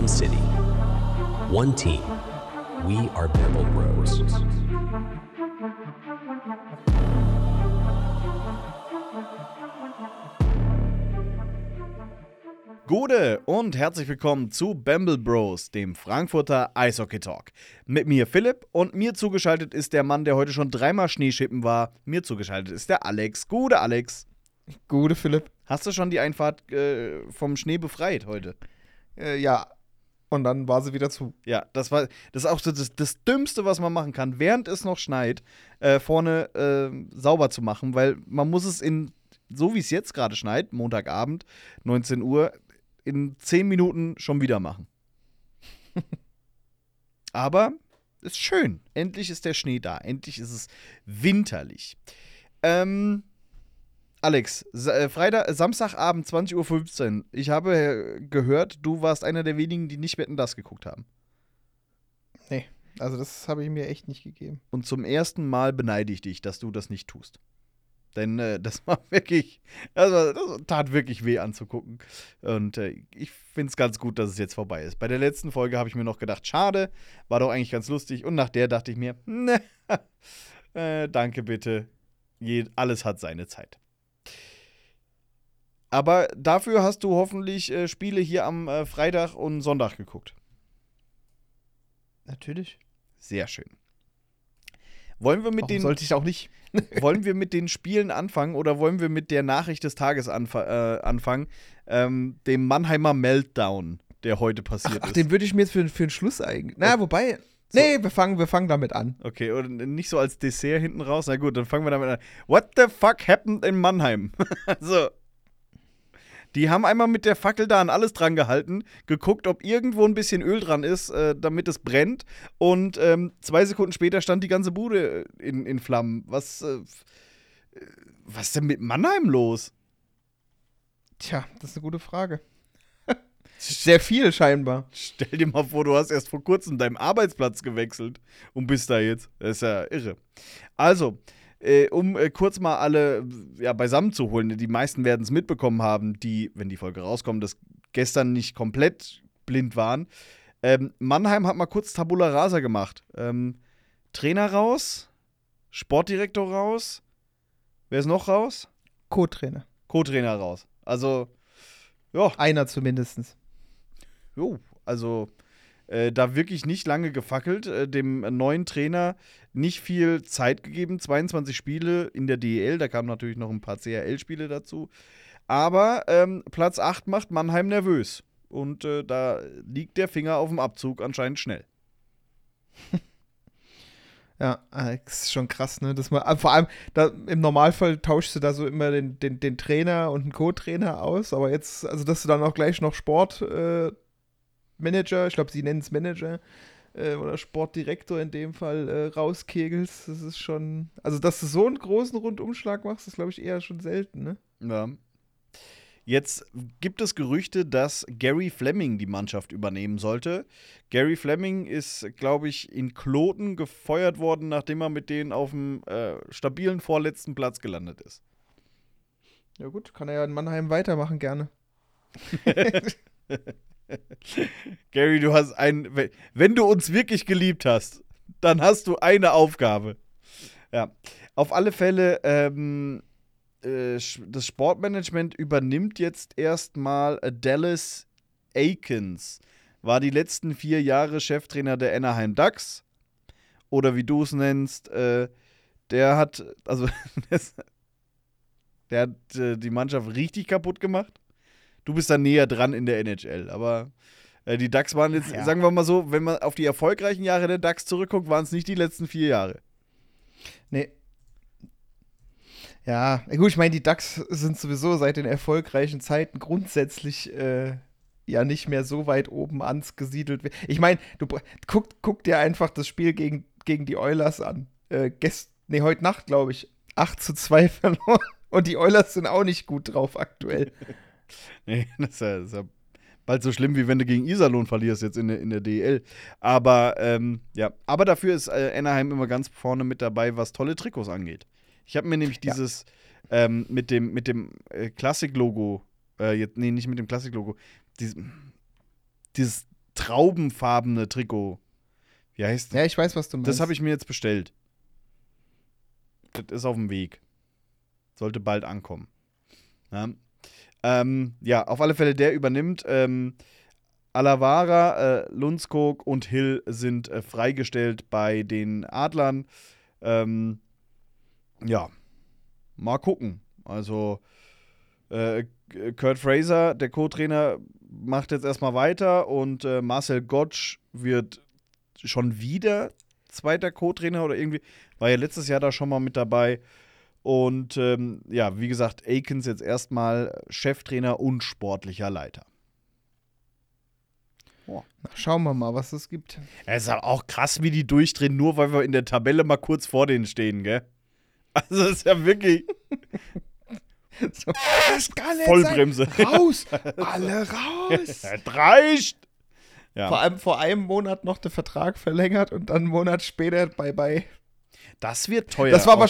One city, one team. We are Bembel Bros. Gute und herzlich willkommen zu Bembel Bros, dem Frankfurter Eishockey-Talk. Mit mir Philipp und mir zugeschaltet ist der Mann, der heute schon dreimal Schneeschippen war. Mir zugeschaltet ist der Alex. Gute Alex. Gute Philipp. Hast du schon die Einfahrt vom Schnee befreit heute? Ja. Und dann war sie wieder zu. Ja, das ist auch so das Dümmste, was man machen kann, während es noch schneit, vorne sauber zu machen, weil man muss es so wie es jetzt gerade schneit, Montagabend, 19 Uhr, in 10 Minuten schon wieder machen. Aber ist schön. Endlich ist der Schnee da. Endlich ist es winterlich. Alex, Samstagabend, 20:15 Uhr. Ich habe gehört, du warst einer der wenigen, die nicht Wetten, dass geguckt haben. Nee, also das habe ich mir echt nicht gegeben. Und zum ersten Mal beneide ich dich, dass du das nicht tust. Denn das tat wirklich weh anzugucken. Und ich finde es ganz gut, dass es jetzt vorbei ist. Bei der letzten Folge habe ich mir noch gedacht, schade, war doch eigentlich ganz lustig. Und nach der dachte ich mir, ne, danke bitte, alles hat seine Zeit. Aber dafür hast du hoffentlich Spiele hier am Freitag und Sonntag geguckt. Natürlich. Sehr schön. Wollen wir mit den Spielen anfangen oder wollen wir mit der Nachricht des Tages anfangen? Dem Mannheimer Meltdown, der heute passiert ist. Den würde ich mir jetzt für den Schluss eigentlich. Na, wobei. So. Nee, wir fangen damit an. Okay, und nicht so als Dessert hinten raus. Na gut, dann fangen wir damit an. What the fuck happened in Mannheim? So. Die haben einmal mit der Fackel da an alles dran gehalten, geguckt, ob irgendwo ein bisschen Öl dran ist, damit es brennt. Und 2 Sekunden später stand die ganze Bude in Flammen. Was ist denn mit Mannheim los? Tja, das ist eine gute Frage. Sehr viel scheinbar. Stell dir mal vor, du hast erst vor kurzem deinen Arbeitsplatz gewechselt und bist da jetzt. Das ist ja irre. Also, um kurz mal alle beisammen zu holen, die meisten werden es mitbekommen haben, die, wenn die Folge rauskommt, das gestern nicht komplett blind waren. Mannheim hat mal kurz Tabula Rasa gemacht. Trainer raus, Sportdirektor raus, wer ist noch raus? Co-Trainer raus. Also, ja. Einer zumindest. Jo, also da wirklich nicht lange gefackelt, dem neuen Trainer nicht viel Zeit gegeben, 22 Spiele in der DEL, da kamen natürlich noch ein paar CHL-Spiele dazu, aber Platz 8 macht Mannheim nervös und da liegt der Finger auf dem Abzug anscheinend schnell. Ja, das ist schon krass, ne? Dass man, vor allem, da, im Normalfall tauschst du da so immer den Trainer und einen Co-Trainer aus, aber jetzt, also dass du dann auch gleich noch Sport Manager, ich glaube, sie nennen es Manager oder Sportdirektor in dem Fall, rauskegelst, das ist schon, also dass du so einen großen Rundumschlag machst, ist, glaube ich, eher schon selten, ne? Ja. Jetzt gibt es Gerüchte, dass Gary Fleming die Mannschaft übernehmen sollte. Gary Fleming ist, glaube ich, in Kloten gefeuert worden, nachdem er mit denen auf dem stabilen vorletzten Platz gelandet ist. Ja gut, kann er ja in Mannheim weitermachen, gerne. Gary, du hast wenn du uns wirklich geliebt hast, dann hast du eine Aufgabe. Ja, auf alle Fälle, das Sportmanagement übernimmt jetzt erstmal Dallas Eakins. War die letzten 4 Jahre Cheftrainer der Anaheim Ducks. Oder wie du es nennst, der hat die Mannschaft richtig kaputt gemacht. Du bist da näher dran in der NHL, aber die Ducks waren jetzt, sagen wir mal so, wenn man auf die erfolgreichen Jahre der Ducks zurückguckt, waren es nicht die letzten 4 Jahre. Nee. Ja, gut, ich meine, die Ducks sind sowieso seit den erfolgreichen Zeiten grundsätzlich nicht mehr so weit oben angesiedelt. Ich meine, guck dir einfach das Spiel gegen die Oilers an. Heute Nacht, glaube ich, 8:2 verloren. Und die Oilers sind auch nicht gut drauf aktuell. Nee, das ist ja bald so schlimm, wie wenn du gegen Iserlohn verlierst jetzt in der DEL. Aber aber dafür ist Anaheim immer ganz vorne mit dabei, was tolle Trikots angeht. Ich habe mir nämlich dieses mit dem Classic-Logo, nicht mit dem Classic-Logo, dieses traubenfarbene Trikot. Wie heißt das? Ja, ich weiß, was du meinst. Das habe ich mir jetzt bestellt. Das ist auf dem Weg. Sollte bald ankommen. Ja, ja, auf alle Fälle, der übernimmt. Alavara, Lundskog und Hill sind freigestellt bei den Adlern. Ja, mal gucken. Also, Curt Fraser, der Co-Trainer, macht jetzt erstmal weiter und Marcel Gottsch wird schon wieder zweiter Co-Trainer oder irgendwie, war ja letztes Jahr da schon mal mit dabei. Und ja, wie gesagt, Eakins jetzt erstmal Cheftrainer und sportlicher Leiter. Oh. Na, schauen wir mal, was es gibt. Es ist auch krass, wie die durchdrehen, nur weil wir in der Tabelle mal kurz vor denen stehen, gell? Also, das ist ja wirklich so, das kann Vollbremse. Raus! Alle raus! Reicht! Ja. Vor allem vor einem Monat noch den Vertrag verlängert und dann einen Monat später bye-bye. Das wird teuer. Das war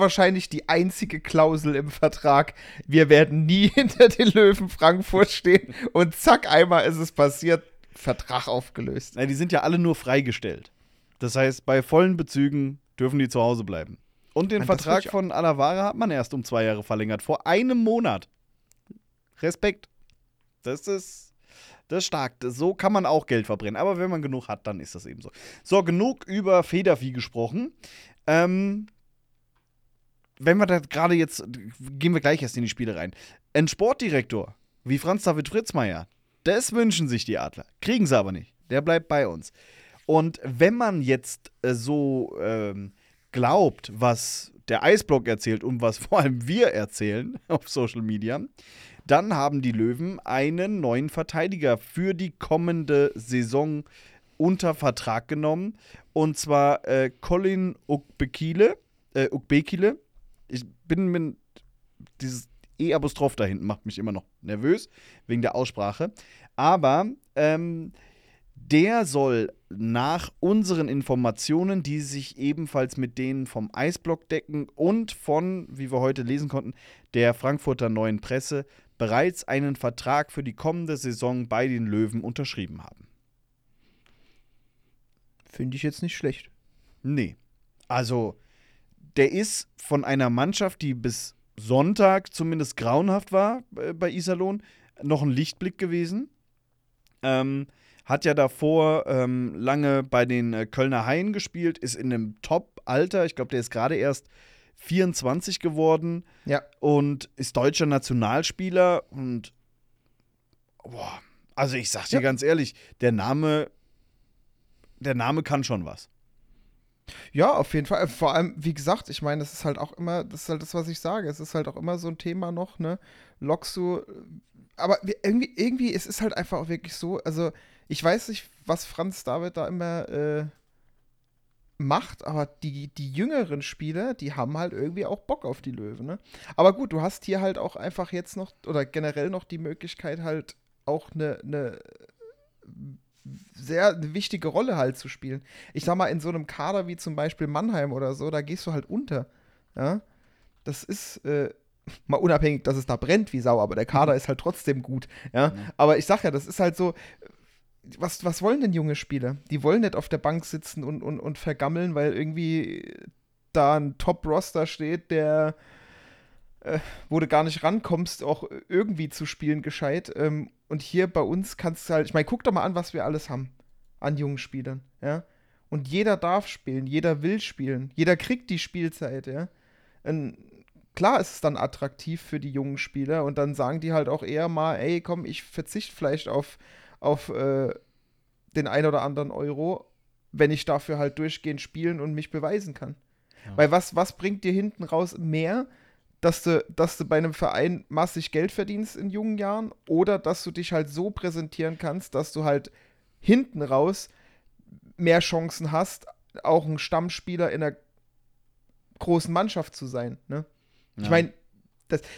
wahrscheinlich die einzige Klausel im Vertrag. Wir werden nie hinter den Löwen Frankfurt stehen. Und zack, einmal ist es passiert. Vertrag aufgelöst. Na, die sind ja alle nur freigestellt. Das heißt, bei vollen Bezügen dürfen die zu Hause bleiben. Und den Vertrag von Alavara hat man erst um 2 Jahre verlängert. Vor einem Monat. Respekt. Das ist stark. So kann man auch Geld verbrennen. Aber wenn man genug hat, dann ist das eben so. So, genug über Federvieh gesprochen. Wenn wir da gerade jetzt, gehen wir gleich erst in die Spiele rein. Ein Sportdirektor wie Franz David Fritzmeier, das wünschen sich die Adler. Kriegen sie aber nicht. Der bleibt bei uns. Und wenn man jetzt so glaubt, was der Eisblock erzählt und was vor allem wir erzählen auf Social Media, dann haben die Löwen einen neuen Verteidiger für die kommende Saison unter Vertrag genommen. Und zwar Colin Ugbekile. Ich bin mit dieses E-Apostroph da hinten, macht mich immer noch nervös wegen der Aussprache. Aber der soll nach unseren Informationen, die sich ebenfalls mit denen vom Eisblock decken und von, wie wir heute lesen konnten, der Frankfurter Neuen Presse, bereits einen Vertrag für die kommende Saison bei den Löwen unterschrieben haben. Finde ich jetzt nicht schlecht. Nee. Also, der ist von einer Mannschaft, die bis Sonntag zumindest grauenhaft war bei Iserlohn, noch ein Lichtblick gewesen. Hat ja davor lange bei den Kölner Haien gespielt, ist in einem Top-Alter. Ich glaube, der ist gerade erst 24 geworden, ja, und ist deutscher Nationalspieler. Und boah, also ich sag dir ganz ehrlich, der Name kann schon was. Ja, auf jeden Fall. Vor allem, wie gesagt, ich meine, das ist halt auch immer, das ist halt das, was ich sage. Es ist halt auch immer so ein Thema noch, ne? Lockst du, aber irgendwie, es ist halt einfach auch wirklich so, also ich weiß nicht, was Franz David da immer macht, aber die jüngeren Spieler, die haben halt irgendwie auch Bock auf die Löwen, ne? Aber gut, du hast hier halt auch einfach jetzt noch, oder generell noch die Möglichkeit halt auch eine sehr wichtige Rolle halt zu spielen. Ich sag mal, in so einem Kader wie zum Beispiel Mannheim oder so, da gehst du halt unter. Ja? Das ist mal unabhängig, dass es da brennt wie Sau, aber der Kader ist halt trotzdem gut. Ja? Mhm. Aber ich sag ja, das ist halt so, was wollen denn junge Spieler? Die wollen nicht auf der Bank sitzen und vergammeln, weil irgendwie da ein Top-Roster steht, der wo du gar nicht rankommst, auch irgendwie zu spielen gescheit. Und hier bei uns kannst du halt, ich meine, guck doch mal an, was wir alles haben an jungen Spielern, ja. Und jeder darf spielen, jeder will spielen, jeder kriegt die Spielzeit, ja. Und klar ist es dann attraktiv für die jungen Spieler und dann sagen die halt auch eher mal, ey, komm, ich verzichte vielleicht auf den ein oder anderen Euro, wenn ich dafür halt durchgehend spielen und mich beweisen kann. Ja. Weil was bringt dir hinten raus mehr, dass du bei einem Verein massig Geld verdienst in jungen Jahren oder dass du dich halt so präsentieren kannst, dass du halt hinten raus mehr Chancen hast, auch ein Stammspieler in einer großen Mannschaft zu sein, ne? Ja. Ich meine,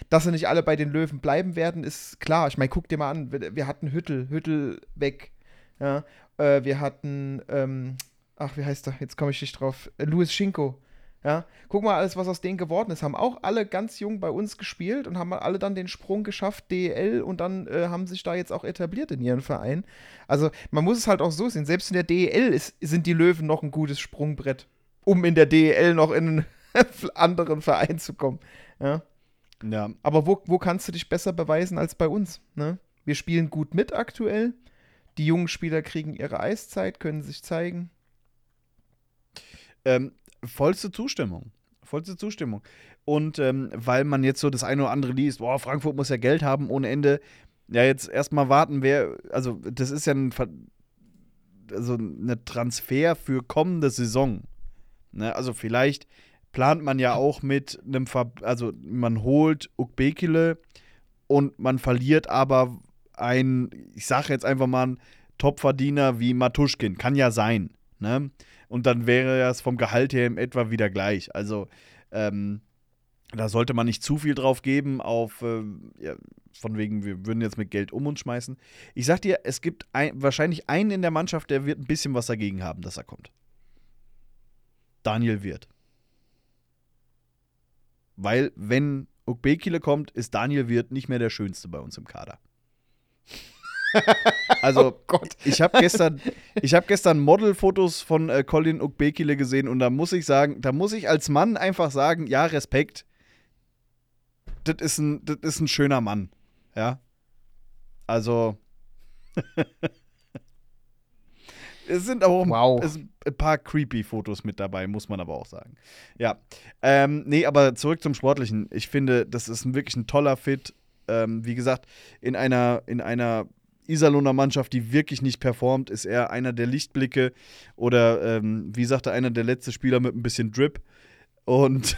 dass sie nicht alle bei den Löwen bleiben werden, ist klar. Ich meine, guck dir mal an, wir hatten Hüttel weg, ja? Wir hatten, wie heißt er, jetzt komme ich nicht drauf, Louis Schinko Ja, guck mal, alles, was aus denen geworden ist, haben auch alle ganz jung bei uns gespielt und haben alle dann den Sprung geschafft, DEL, und dann haben sich da jetzt auch etabliert in ihren Verein. Also man muss es halt auch so sehen, selbst in der DEL sind die Löwen noch ein gutes Sprungbrett, um in der DEL noch in einen anderen Verein zu kommen. Ja. Ja. Aber wo kannst du dich besser beweisen als bei uns? Ne? Wir spielen gut mit aktuell, die jungen Spieler kriegen ihre Eiszeit, können sich zeigen. Vollste Zustimmung. Und weil man jetzt so das eine oder andere liest, boah, Frankfurt muss ja Geld haben ohne Ende. Ja, jetzt erstmal warten, das ist ja eine Transfer für kommende Saison. Ne? Also vielleicht plant man ja auch mit einem, man holt Ugbekile und man verliert aber ich sage jetzt einfach mal, einen Topverdiener wie Matushkin. Kann ja sein, ne? Und dann wäre das vom Gehalt her in etwa wieder gleich. Also da sollte man nicht zu viel drauf geben, von wegen, wir würden jetzt mit Geld um uns schmeißen. Ich sag dir, es gibt wahrscheinlich einen in der Mannschaft, der wird ein bisschen was dagegen haben, dass er kommt. Daniel Wirth. Weil, wenn Ugbekile kommt, ist Daniel Wirth nicht mehr der Schönste bei uns im Kader. Also, oh Gott. Ich habe gestern Modelfotos von Colin Ugbekile gesehen und da muss ich als Mann einfach sagen, ja, Respekt. Das ist ein schöner Mann. Ja. Also es sind auch ein paar creepy Fotos mit dabei, muss man aber auch sagen. Ja. Nee, aber zurück zum Sportlichen. Ich finde, das ist wirklich ein toller Fit. Wie gesagt, in einer Iserlohner Mannschaft, die wirklich nicht performt, ist er einer der Lichtblicke oder, wie sagte einer der letzte Spieler mit ein bisschen Drip. Und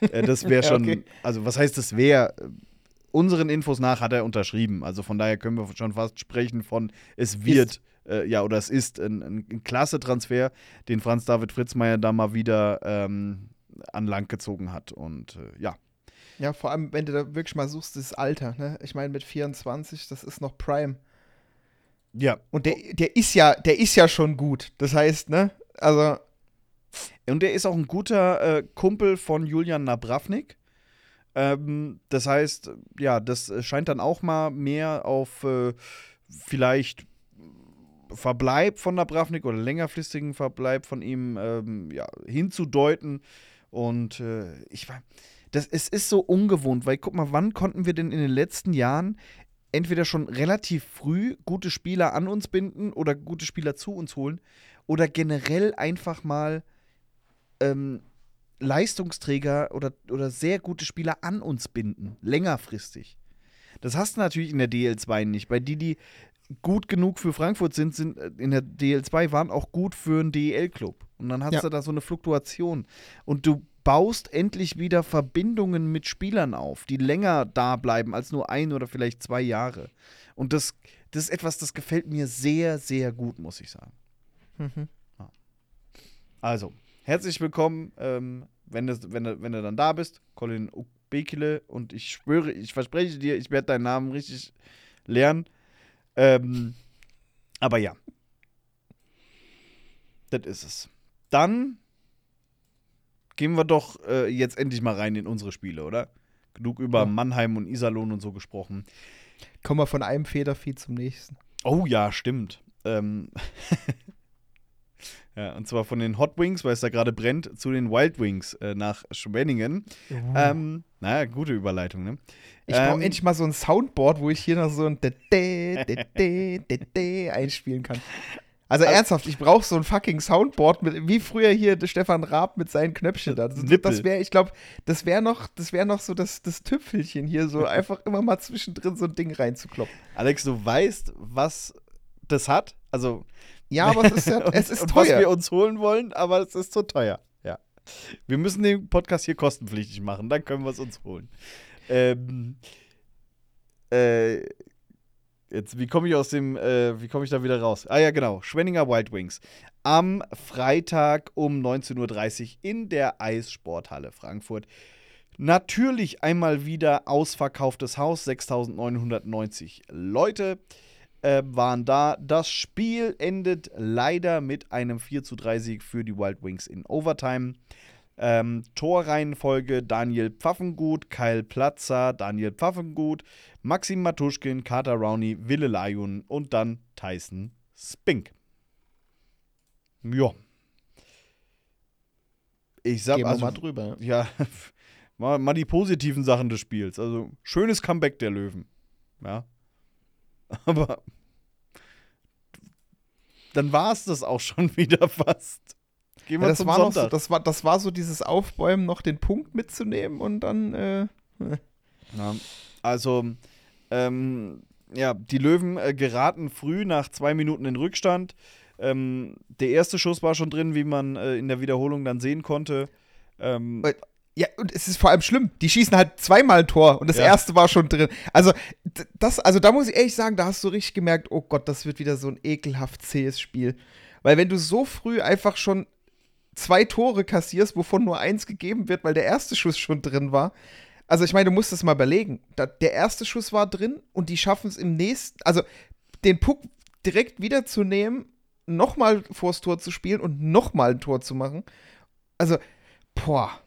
das wäre schon, okay. Also was heißt das wäre? Unseren Infos nach hat er unterschrieben. Also von daher können wir schon fast sprechen von, es ist ein klasse Transfer, den Franz David Fritzmeier da mal wieder an Land gezogen hat. Und ja. Ja, vor allem, wenn du da wirklich mal suchst, das Alter, ne? Ich meine, mit 24, das ist noch Prime. Ja. Und der ist ja schon gut. Das heißt, ne? Also. Und der ist auch ein guter Kumpel von Julian Napravnik. Das heißt, ja, das scheint dann auch mal mehr auf vielleicht Verbleib von Napravnik oder längerfristigen Verbleib von ihm hinzudeuten. Und es ist so ungewohnt, weil guck mal, wann konnten wir denn in den letzten Jahren entweder schon relativ früh gute Spieler an uns binden oder gute Spieler zu uns holen oder generell einfach mal Leistungsträger oder sehr gute Spieler an uns binden, längerfristig. Das hast du natürlich in der DL2 nicht, weil die gut genug für Frankfurt sind in der DL2 waren auch gut für einen DEL-Club. Und dann hast du da so eine Fluktuation. Und du baust endlich wieder Verbindungen mit Spielern auf, die länger da bleiben als nur ein oder vielleicht 2 Jahre. Und das ist etwas, das gefällt mir sehr, sehr gut, muss ich sagen. Mhm. Ja. Also, herzlich willkommen, wenn du dann da bist, Colin Ugbekile. Und ich schwöre, ich verspreche dir, ich werde deinen Namen richtig lernen. Aber ja. Das ist es. Dann gehen wir doch jetzt endlich mal rein in unsere Spiele, oder? Genug über Mannheim und Iserlohn und so gesprochen. Kommen wir von einem Federvieh zum nächsten. Oh ja, stimmt. Ja, und zwar von den Hot Wings, weil es da gerade brennt, zu den Wild Wings nach Schwenningen. Oh. Naja, gute Überleitung, ne? Ich brauche endlich mal so ein Soundboard, wo ich hier noch so ein einspielen kann. Also ernsthaft, ich brauche so ein fucking Soundboard, wie früher hier Stefan Raab mit seinen Knöpfchen da. Das wäre, ich glaube, das wäre noch so das Tüpfelchen hier, so einfach immer mal zwischendrin so ein Ding reinzukloppen. Alex, du weißt, was das hat? Also ja, aber es ist teuer. Was wir uns holen wollen, aber es ist so teuer. Ja. Wir müssen den Podcast hier kostenpflichtig machen, dann können wir es uns holen. Jetzt, wie komme ich da wieder raus? Ah ja, genau, Schwenninger Wild Wings. Am Freitag um 19:30 Uhr in der Eissporthalle Frankfurt. Natürlich einmal wieder ausverkauftes Haus, 6.990 Leute waren da. Das Spiel endet leider mit einem 4:3 Sieg für die Wild Wings in Overtime. Torreihenfolge Daniel Pfaffengut, Kyle Platzer, Daniel Pfaffengut, Maxim Matushkin, Carter Rowney, Wille Laine und dann Tyson Spink. Ja. Ich sag mal drüber. Ja, mal die positiven Sachen des Spiels. Also, schönes Comeback der Löwen. Ja. Aber dann war es das auch schon wieder fast. Gehen wir zum Sonntag. Das war so dieses Aufbäumen, noch den Punkt mitzunehmen und dann Ja, also ja, die Löwen geraten früh nach 2 Minuten in Rückstand. Der erste Schuss war schon drin, wie man in der Wiederholung dann sehen konnte. Ja, und es ist vor allem schlimm. Die schießen halt zweimal ein Tor und das erste war schon drin. Also, da muss ich ehrlich sagen, da hast du richtig gemerkt, oh Gott, das wird wieder so ein ekelhaft zähes Spiel. Weil wenn du so früh einfach schon 2 Tore kassierst, wovon nur 1 gegeben wird, weil der erste Schuss schon drin war. Also, ich meine, du musst das mal überlegen. Der erste Schuss war drin und die schaffen es im nächsten, also den Puck direkt wiederzunehmen, nochmal vors Tor zu spielen und nochmal ein Tor zu machen. Also, boah.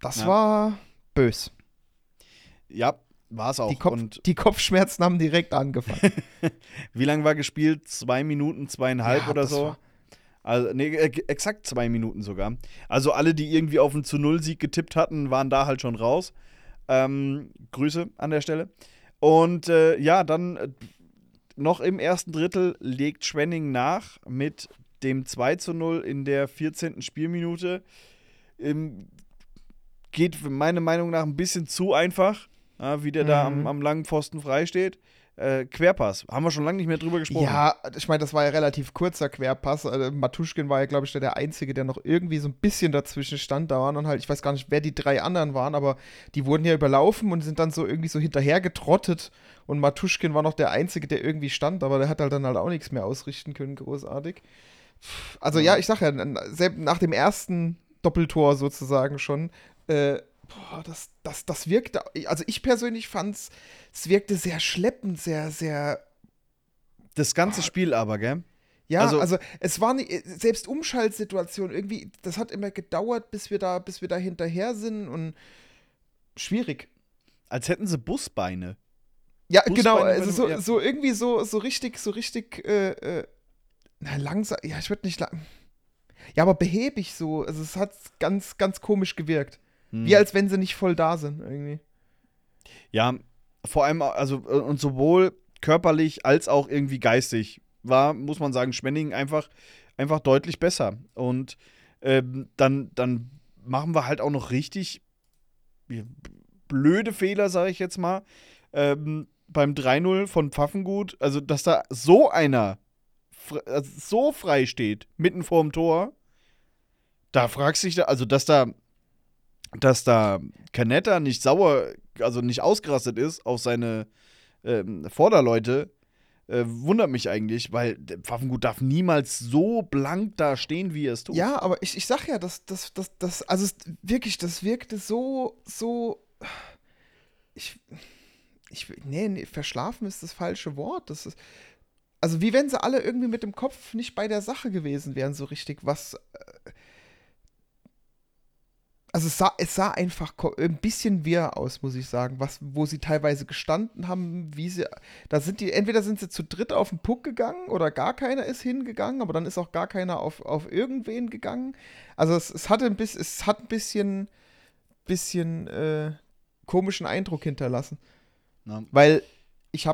Das war bös. Ja, war es auch. Die Kopfschmerzen haben direkt angefangen. Wie lange war gespielt? 2 Minuten, 2,5 oder so? Also, nee, exakt 2 Minuten sogar. Also alle, die irgendwie auf einen zu Null-Sieg getippt hatten, waren da halt schon raus. Grüße an der Stelle. Und dann noch im ersten Drittel legt Schwenning nach mit dem 2:0 in der 14. Spielminute. Geht meiner Meinung nach ein bisschen zu einfach, wie der da am langen Pfosten freisteht. Querpass, haben wir schon lange nicht mehr drüber gesprochen. Ja, ich meine, das war ja relativ kurzer Querpass. Also, Matushkin war ja, glaube ich, der Einzige, der noch irgendwie so ein bisschen dazwischen stand. Da waren dann halt, ich weiß gar nicht, wer die 3 anderen waren, aber die wurden ja überlaufen und sind dann so irgendwie so hinterher getrottet. Und Matushkin war noch der Einzige, der irgendwie stand, aber der hat halt dann auch nichts mehr ausrichten können, großartig. Also ja, ich sag ja, nach dem ersten Doppeltor sozusagen schon, das wirkte, also ich persönlich fand's, es wirkte sehr schleppend, sehr, sehr. Das ganze Spiel aber, gell? Ja, also es war nicht, selbst Umschaltsituation irgendwie, das hat immer gedauert, bis wir da hinterher sind und schwierig. Als hätten sie Busbeine. Ja, Busbeine, genau, also so irgendwie so richtig, langsam, ja, ich würde nicht lang. Ja, aber behäbig so, also es hat ganz, ganz komisch gewirkt. Wie als wenn sie nicht voll da sind, irgendwie. Ja, vor allem, also, und sowohl körperlich als auch irgendwie geistig war, muss man sagen, Schwenning einfach deutlich besser. Und dann machen wir halt auch noch richtig blöde Fehler, sag ich jetzt mal, beim 3:0 von Pfaffengut. Also, dass da so einer so frei steht, mitten vorm Tor, da fragst du dich, also, dass da Canetta nicht sauer, also nicht ausgerastet ist auf seine Vorderleute, wundert mich eigentlich, weil Pfaffengut darf niemals so blank da stehen, wie er es tut. Ja, aber ich sag ja, das also wirklich, das wirkte so nee, verschlafen ist das falsche Wort, das ist, also wie wenn sie alle irgendwie mit dem Kopf nicht bei der Sache gewesen wären, so richtig, was also es sah einfach ein bisschen wirr aus, muss ich sagen, wo sie teilweise gestanden haben, wie sie, da sind die, entweder sind sie zu dritt auf den Puck gegangen oder gar keiner ist hingegangen, aber dann ist auch gar keiner auf irgendwen gegangen. Also es hat ein bisschen komischen Eindruck hinterlassen. Na. Weil ich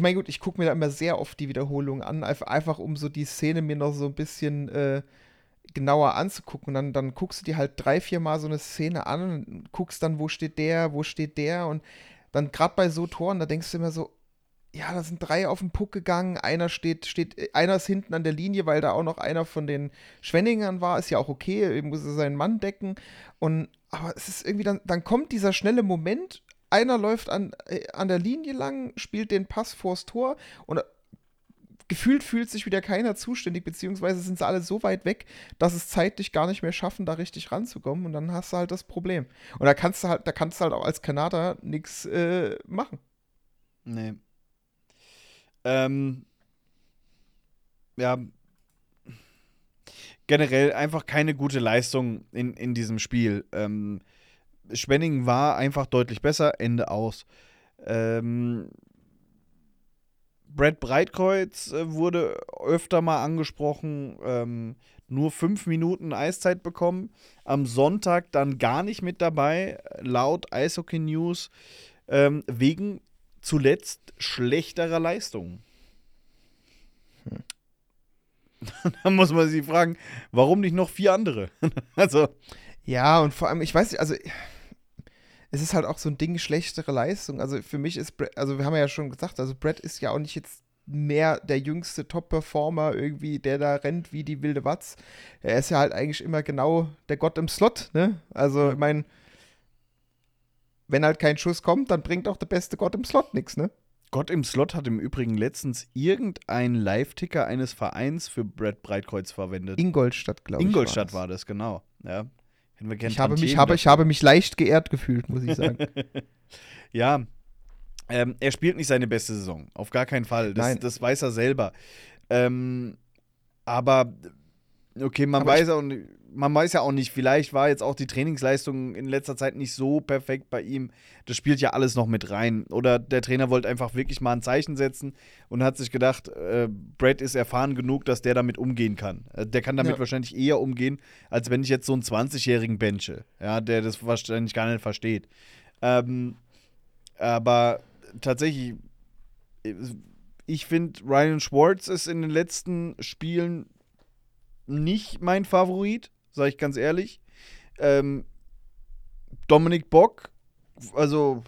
meine, gut, ich gucke mir da immer sehr oft die Wiederholung an, einfach um so die Szene mir noch so ein bisschen genauer anzugucken. Dann guckst du dir halt 3-4 Mal so eine Szene an und guckst dann, wo steht der und dann gerade bei so Toren, da denkst du immer so, ja, da sind 3 auf den Puck gegangen, einer ist hinten an der Linie, weil da auch noch einer von den Schwenningern war, ist ja auch okay, muss er seinen Mann decken und, aber es ist irgendwie, dann kommt dieser schnelle Moment, einer läuft an der Linie lang, spielt den Pass vors Tor und gefühlt fühlt sich wieder keiner zuständig, beziehungsweise sind sie alle so weit weg, dass es zeitlich gar nicht mehr schaffen, da richtig ranzukommen und dann hast du halt das Problem. Und da kannst du halt auch als Kanadier nichts machen. Nee. Ja. generell einfach keine gute Leistung in diesem Spiel. Schwenningen war einfach deutlich besser, Ende aus. Brad Breitkreuz wurde öfter mal angesprochen, nur 5 Minuten Eiszeit bekommen, am Sonntag dann gar nicht mit dabei, laut Eishockey News, wegen zuletzt schlechterer Leistungen. Da muss man sich fragen, warum nicht noch 4 andere? Also, ja, und vor allem, ich weiß nicht, also es ist halt auch so ein Ding, schlechtere Leistung. Also für mich ist, also wir haben ja schon gesagt, also Brad ist ja auch nicht jetzt mehr der jüngste Top-Performer irgendwie, der da rennt wie die wilde Watz. Er ist ja halt eigentlich immer genau der Gott im Slot, ne? Also, ich meine, wenn halt kein Schuss kommt, dann bringt auch der beste Gott im Slot nichts, ne? Gott im Slot hat im Übrigen letztens irgendein Live-Ticker eines Vereins für Brad Breitkreuz verwendet. Ingolstadt, glaube ich. Ingolstadt war das, genau. Ja. Ich habe mich leicht geehrt gefühlt, muss ich sagen. Ja, er spielt nicht seine beste Saison, auf gar keinen Fall. Das weiß er selber. Aber okay, man weiß ja auch nicht, vielleicht war jetzt auch die Trainingsleistung in letzter Zeit nicht so perfekt bei ihm. Das spielt ja alles noch mit rein. Oder der Trainer wollte einfach wirklich mal ein Zeichen setzen und hat sich gedacht, Brad ist erfahren genug, dass der damit umgehen kann. Der kann damit wahrscheinlich eher umgehen, als wenn ich jetzt so einen 20-jährigen benche, ja, der das wahrscheinlich gar nicht versteht. Aber tatsächlich, ich finde, Ryan Schwartz ist in den letzten Spielen nicht mein Favorit, sage ich ganz ehrlich. Dominik Bock, also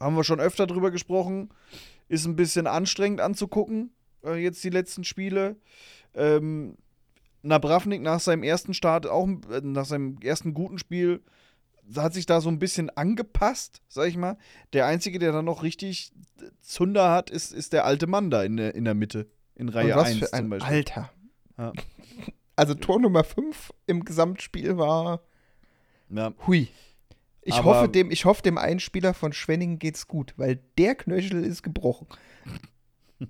haben wir schon öfter drüber gesprochen, ist ein bisschen anstrengend anzugucken, jetzt die letzten Spiele. Napravnik nach seinem ersten Start, auch nach seinem ersten guten Spiel, hat sich da so ein bisschen angepasst, sag ich mal. Der Einzige, der da noch richtig Zunder hat, ist der alte Mann da in der Mitte, in Reihe 1 zum Beispiel. Und was für ein Alter. Ja. Also Tor Nummer 5 im Gesamtspiel war hui. Ich hoffe, dem einen Spieler von Schwenningen geht's gut, weil der Knöchel ist gebrochen.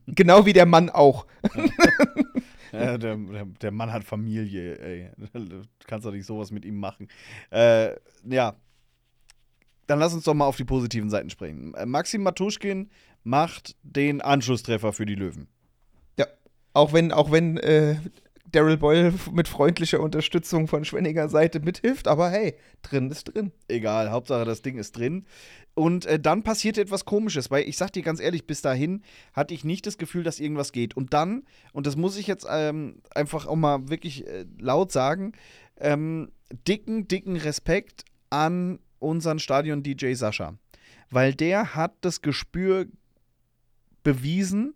Genau wie der Mann auch. Ja, der Mann hat Familie, ey. Du kannst doch nicht sowas mit ihm machen. Ja. Dann lass uns doch mal auf die positiven Seiten sprechen. Maxim Matushkin macht den Anschlusstreffer für die Löwen. Auch wenn Daryl Boyle mit freundlicher Unterstützung von Schwenninger Seite mithilft, aber hey, drin ist drin. Egal, Hauptsache das Ding ist drin. Und dann passierte etwas Komisches, weil ich sag dir ganz ehrlich, bis dahin hatte ich nicht das Gefühl, dass irgendwas geht. Und dann, und das muss ich jetzt einfach auch mal wirklich laut sagen, dicken Respekt an unseren Stadion-DJ Sascha. Weil der hat das Gespür bewiesen,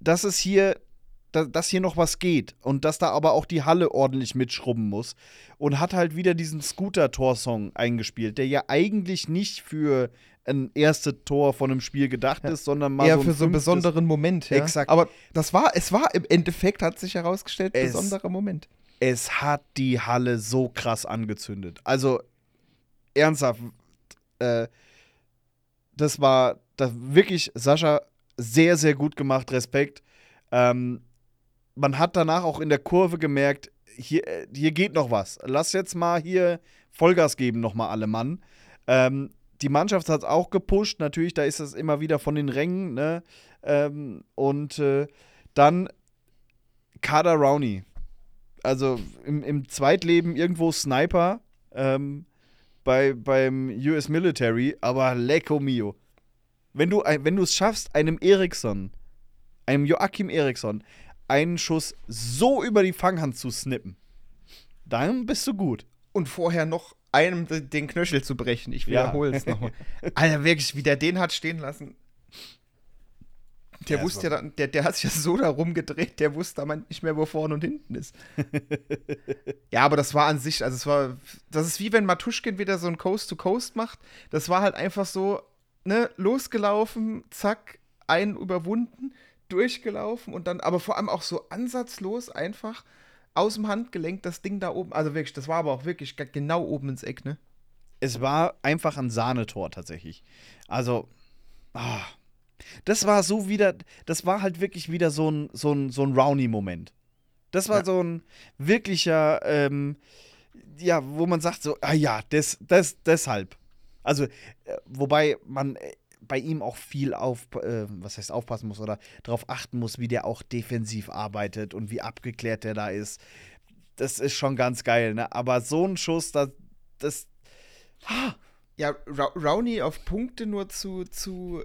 dass es hier, dass hier noch was geht und dass da aber auch die Halle ordentlich mitschrubben muss und hat halt wieder diesen Scooter-Tor-Song eingespielt, der ja eigentlich nicht für ein erstes Tor von einem Spiel gedacht ist, sondern mal eher so für so einen besonderen Moment. Ja. Exakt. Aber es war im Endeffekt, hat sich herausgestellt, ein besonderer Moment. Es hat die Halle so krass angezündet. Also ernsthaft, das war wirklich Sascha sehr, sehr gut gemacht, Respekt. Man hat danach auch in der Kurve gemerkt, hier geht noch was. Lass jetzt mal hier Vollgas geben, nochmal alle Mann. Die Mannschaft hat es auch gepusht, natürlich, da ist es immer wieder von den Rängen. Ne? Dann Carter Rowney, also im Zweitleben irgendwo Sniper beim US Military, aber lecco mio. Wenn du es schaffst, einem Joachim Eriksson, einen Schuss so über die Fanghand zu snippen, dann bist du gut. Und vorher noch einem den Knöchel zu brechen. Ich wiederhole es nochmal. Alter, wirklich, wie der den hat stehen lassen. Der wusste ja, der hat sich ja so da rumgedreht, der wusste man nicht mehr, wo vorne und hinten ist. Ja, aber das war an sich, also das ist wie wenn Matushkin wieder so ein Coast-to-Coast macht. Das war halt einfach so, ne, losgelaufen, zack, einen überwunden, durchgelaufen und dann, aber vor allem auch so ansatzlos einfach aus dem Handgelenk das Ding da oben, also wirklich, das war aber auch wirklich genau oben ins Eck, ne? Es war einfach ein Sahnetor tatsächlich. Also, das war halt wirklich wieder so ein Rowney-Moment. Das war so ein wirklicher, wo man sagt so, ah ja, deshalb. Also, wobei man bei ihm auch viel aufpassen muss oder darauf achten muss, wie der auch defensiv arbeitet und wie abgeklärt der da ist. Das ist schon ganz geil, ne? Aber so ein Schuss, Ja, Rowney auf Punkte nur zu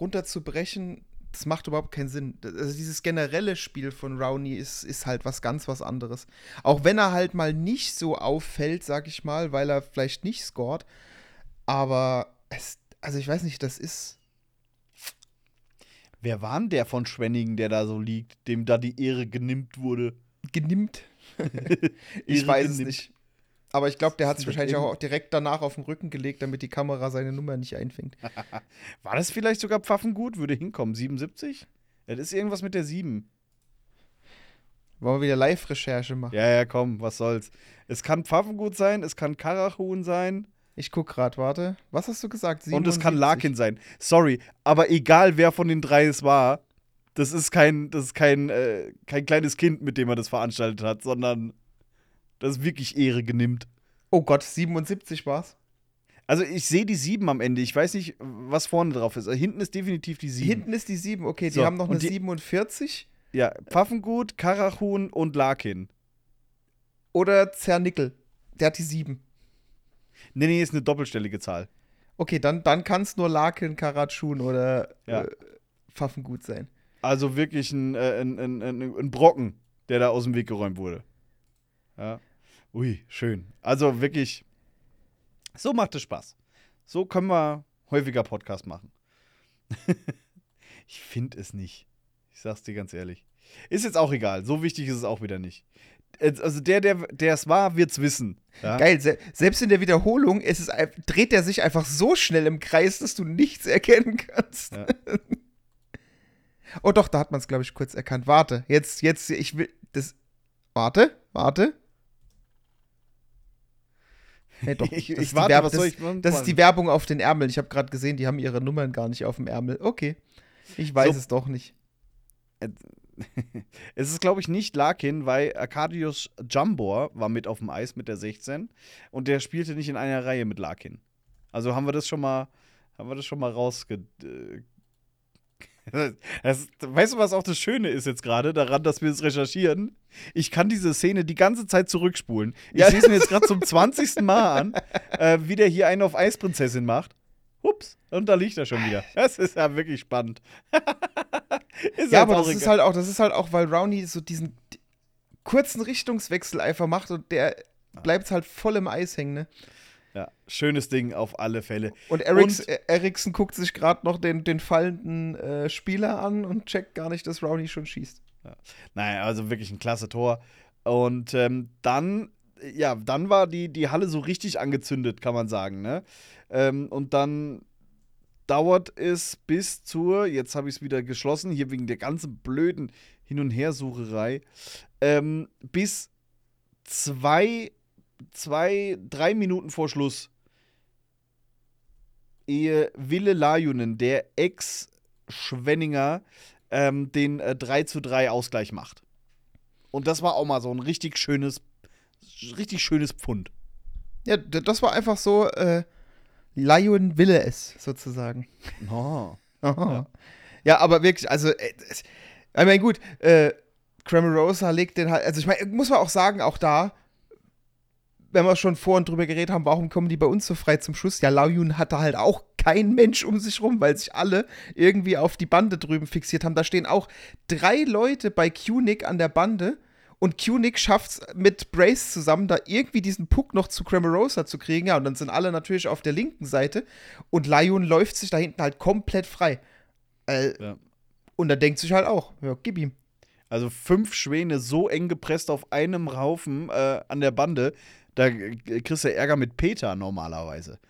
runterzubrechen, das macht überhaupt keinen Sinn. Also dieses generelle Spiel von Rowney ist halt was anderes. Auch wenn er halt mal nicht so auffällt, sag ich mal, weil er vielleicht nicht scored. Aber, ich weiß nicht, das ist... Wer war denn der von Schwenningen, der da so liegt, dem da die Ehre genimmt wurde? Genimmt? Ich weiß es nicht. Aber ich glaube, der hat sich wahrscheinlich auch direkt danach auf den Rücken gelegt, damit die Kamera seine Nummer nicht einfängt. War das vielleicht sogar Pfaffengut? Würde hinkommen. 77? Das ist irgendwas mit der 7. Wollen wir wieder Live-Recherche machen? Ja, komm, was soll's. Es kann Pfaffengut sein, es kann Karachun sein. Ich guck grad, warte. Was hast du gesagt? 77? Und es kann Larkin sein. Sorry, aber egal, wer von den drei es war, das ist kein kleines Kind, mit dem er das veranstaltet hat, sondern... Das ist wirklich Ehre genimmt. Oh Gott, 77 war's. Also ich sehe die 7 am Ende. Ich weiß nicht, was vorne drauf ist. Also hinten ist definitiv die 7. Hinten ist die 7, okay. Die haben noch eine 47. Ja, Pfaffengut, Karachun und Larkin. Oder Zernickel. Der hat die 7. Nee, ist eine doppelstellige Zahl. Okay, dann kann es nur Larkin, Karachun oder Pfaffengut sein. Also wirklich ein Brocken, der da aus dem Weg geräumt wurde. Ja. Ui, schön. Also wirklich, so macht es Spaß. So können wir häufiger Podcast machen. Ich finde es nicht. Ich sag's dir ganz ehrlich. Ist jetzt auch egal. So wichtig ist es auch wieder nicht. Also der es war, wird's wissen. Ja? Geil. Selbst in der Wiederholung dreht er sich einfach so schnell im Kreis, dass du nichts erkennen kannst. Ja. Oh doch, da hat man es, glaube ich, kurz erkannt. Warte, jetzt, ich will das. Warte. Hey, doch. Das ist die Werbung auf den Ärmeln. Ich habe gerade gesehen, die haben ihre Nummern gar nicht auf dem Ärmel. Okay, ich weiß es doch nicht. Es ist, glaube ich, nicht Larkin, weil Arkadiusz Jambor war mit auf dem Eis mit der 16 und der spielte nicht in einer Reihe mit Larkin. Also haben wir das schon mal rausge... weißt du, was auch das Schöne ist jetzt gerade daran, dass wir es recherchieren? Ich kann diese Szene die ganze Zeit zurückspulen. Ich sehe es mir jetzt gerade zum 20. Mal an, wie der hier einen auf Eisprinzessin macht. Ups, und da liegt er schon wieder. Das ist ja wirklich spannend. Das ist halt auch, weil Rowney so diesen kurzen Richtungswechsel einfach macht und der bleibt halt voll im Eis hängen, ne? Ja, schönes Ding auf alle Fälle. Und Eriksen guckt sich gerade noch den fallenden Spieler an und checkt gar nicht, dass Rowney schon schießt. Ja. Naja, also wirklich ein klasse Tor. Und dann war die Halle so richtig angezündet, kann man sagen, ne? Und dann dauert es bis zur, jetzt habe ich es wieder geschlossen, hier wegen der ganzen blöden Hin- und Hersucherei, bis 3 Minuten vor Schluss, ehe Wille Laine, der Ex-Schwenninger, den 3:3 Ausgleich macht. Und das war auch mal so ein richtig schönes Pfund. Ja, das war einfach so, Laine wille es, sozusagen. Oh. Ja. Ja, aber wirklich, also, ich meine, gut, Cramarossa legt den halt, also ich meine, muss man auch sagen, auch da, wenn wir schon vorhin drüber geredet haben, warum kommen die bei uns so frei zum Schuss? Ja, Laune hatte halt auch kein Mensch um sich rum, weil sich alle irgendwie auf die Bande drüben fixiert haben. Da stehen auch 3 Leute bei Kunyk an der Bande und Kunyk schafft's mit Brace zusammen, da irgendwie diesen Puck noch zu Cramarossa zu kriegen. Ja, und dann sind alle natürlich auf der linken Seite und Laine läuft sich da hinten halt komplett frei. Und da denkt sich halt auch, ja, gib ihm. Also 5 Schwäne so eng gepresst auf einem Haufen an der Bande, da kriegst du Ärger mit Peter normalerweise.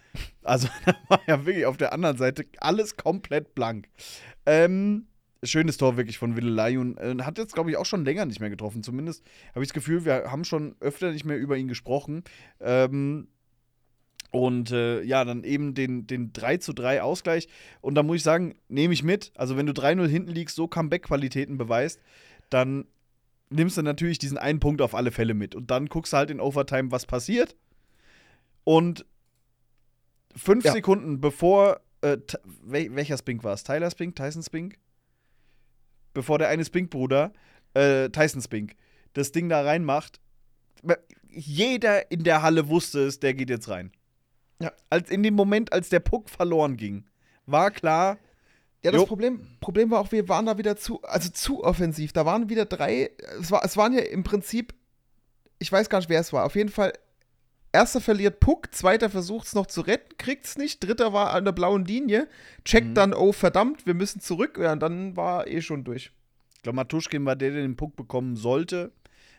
Also da war ja wirklich auf der anderen Seite alles komplett blank. Schönes Tor wirklich von Wille Laine. Hat jetzt, glaube ich, auch schon länger nicht mehr getroffen. Zumindest habe ich das Gefühl, wir haben schon öfter nicht mehr über ihn gesprochen. Dann eben den 3:3 Ausgleich. Und da muss ich sagen, nehme ich mit. Also wenn du 3:0 hinten liegst, so Comeback-Qualitäten beweist, dann nimmst du natürlich diesen einen Punkt auf alle Fälle mit. Und dann guckst du halt in Overtime, was passiert. Und 5 ja. Sekunden bevor, welcher Spink war es? Tyler Spink? Tyson Spink? Bevor der eine Spink-Bruder, Tyson Spink, das Ding da reinmacht, jeder in der Halle wusste es, der geht jetzt rein. Ja. Als in dem Moment, als der Puck verloren ging, war klar. Ja, das Problem war auch, wir waren da wieder zu offensiv. Da waren wieder 3, es waren ja im Prinzip, ich weiß gar nicht, wer es war, auf jeden Fall, erster verliert Puck, zweiter versucht es noch zu retten, kriegt es nicht, dritter war an der blauen Linie, checkt dann, oh verdammt, wir müssen zurück, ja, und dann war schon durch. Ich glaube, Matushkin war der den Puck bekommen sollte,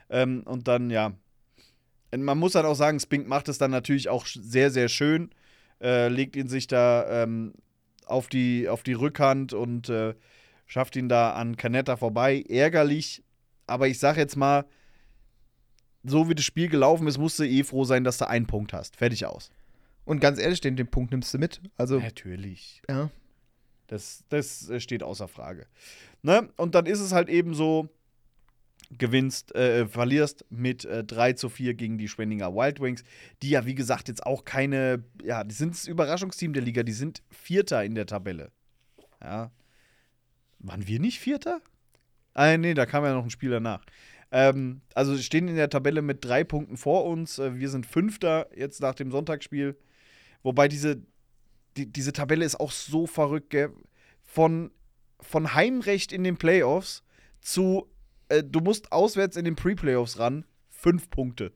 und dann, ja, und man muss halt auch sagen, Spink macht es dann natürlich auch sehr, sehr schön, legt ihn sich da, auf die Rückhand und schafft ihn da an Canetta vorbei. Ärgerlich, aber ich sag jetzt mal, so wie das Spiel gelaufen ist, musst du froh sein, dass du einen Punkt hast. Fertig aus. Und ganz ehrlich, den Punkt nimmst du mit. Also, natürlich. Ja. Das steht außer Frage. Ne? Und dann ist es halt eben so, verlierst mit 3-4 gegen die Schwenninger Wild Wings, die ja, wie gesagt, jetzt auch keine, ja, die sind das Überraschungsteam der Liga, die sind Vierter in der Tabelle. Ja. Waren wir nicht Vierter? Nee, da kam ja noch ein Spiel danach. Also stehen in der Tabelle mit 3 Punkten vor uns, wir sind Fünfter jetzt nach dem Sonntagsspiel, wobei diese Tabelle ist auch so verrückt, gell? Von Heimrecht in den Playoffs zu du musst auswärts in den Pre-Playoffs ran, 5 Punkte.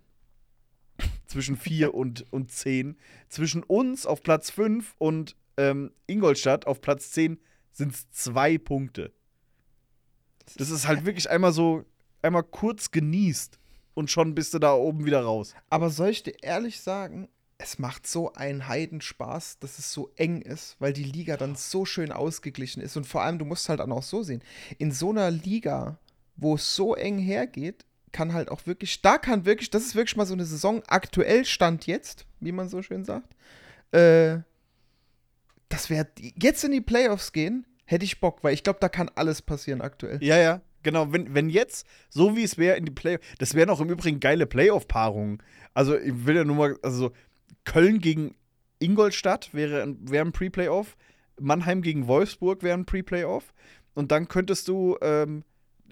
Zwischen 4 und 10. Zwischen uns auf Platz 5 und Ingolstadt auf Platz 10 sind es 2 Punkte. Das ist halt wirklich einmal kurz genießt und schon bist du da oben wieder raus. Aber soll ich dir ehrlich sagen, es macht so einen Heidenspaß, dass es so eng ist, weil die Liga dann so schön ausgeglichen ist. Und vor allem, du musst halt auch noch so sehen, in so einer Liga, wo es so eng hergeht, das ist wirklich mal so eine Saison, aktuell Stand jetzt, wie man so schön sagt, dass wir jetzt in die Playoffs gehen, hätte ich Bock, weil ich glaube, da kann alles passieren aktuell. Ja, genau, wenn jetzt, so wie es wäre, in die Playoffs, das wären auch im Übrigen geile Playoff-Paarungen, also ich will ja nur mal, also Köln gegen Ingolstadt wäre ein Pre-Playoff, Mannheim gegen Wolfsburg wäre ein Pre-Playoff und dann könntest du,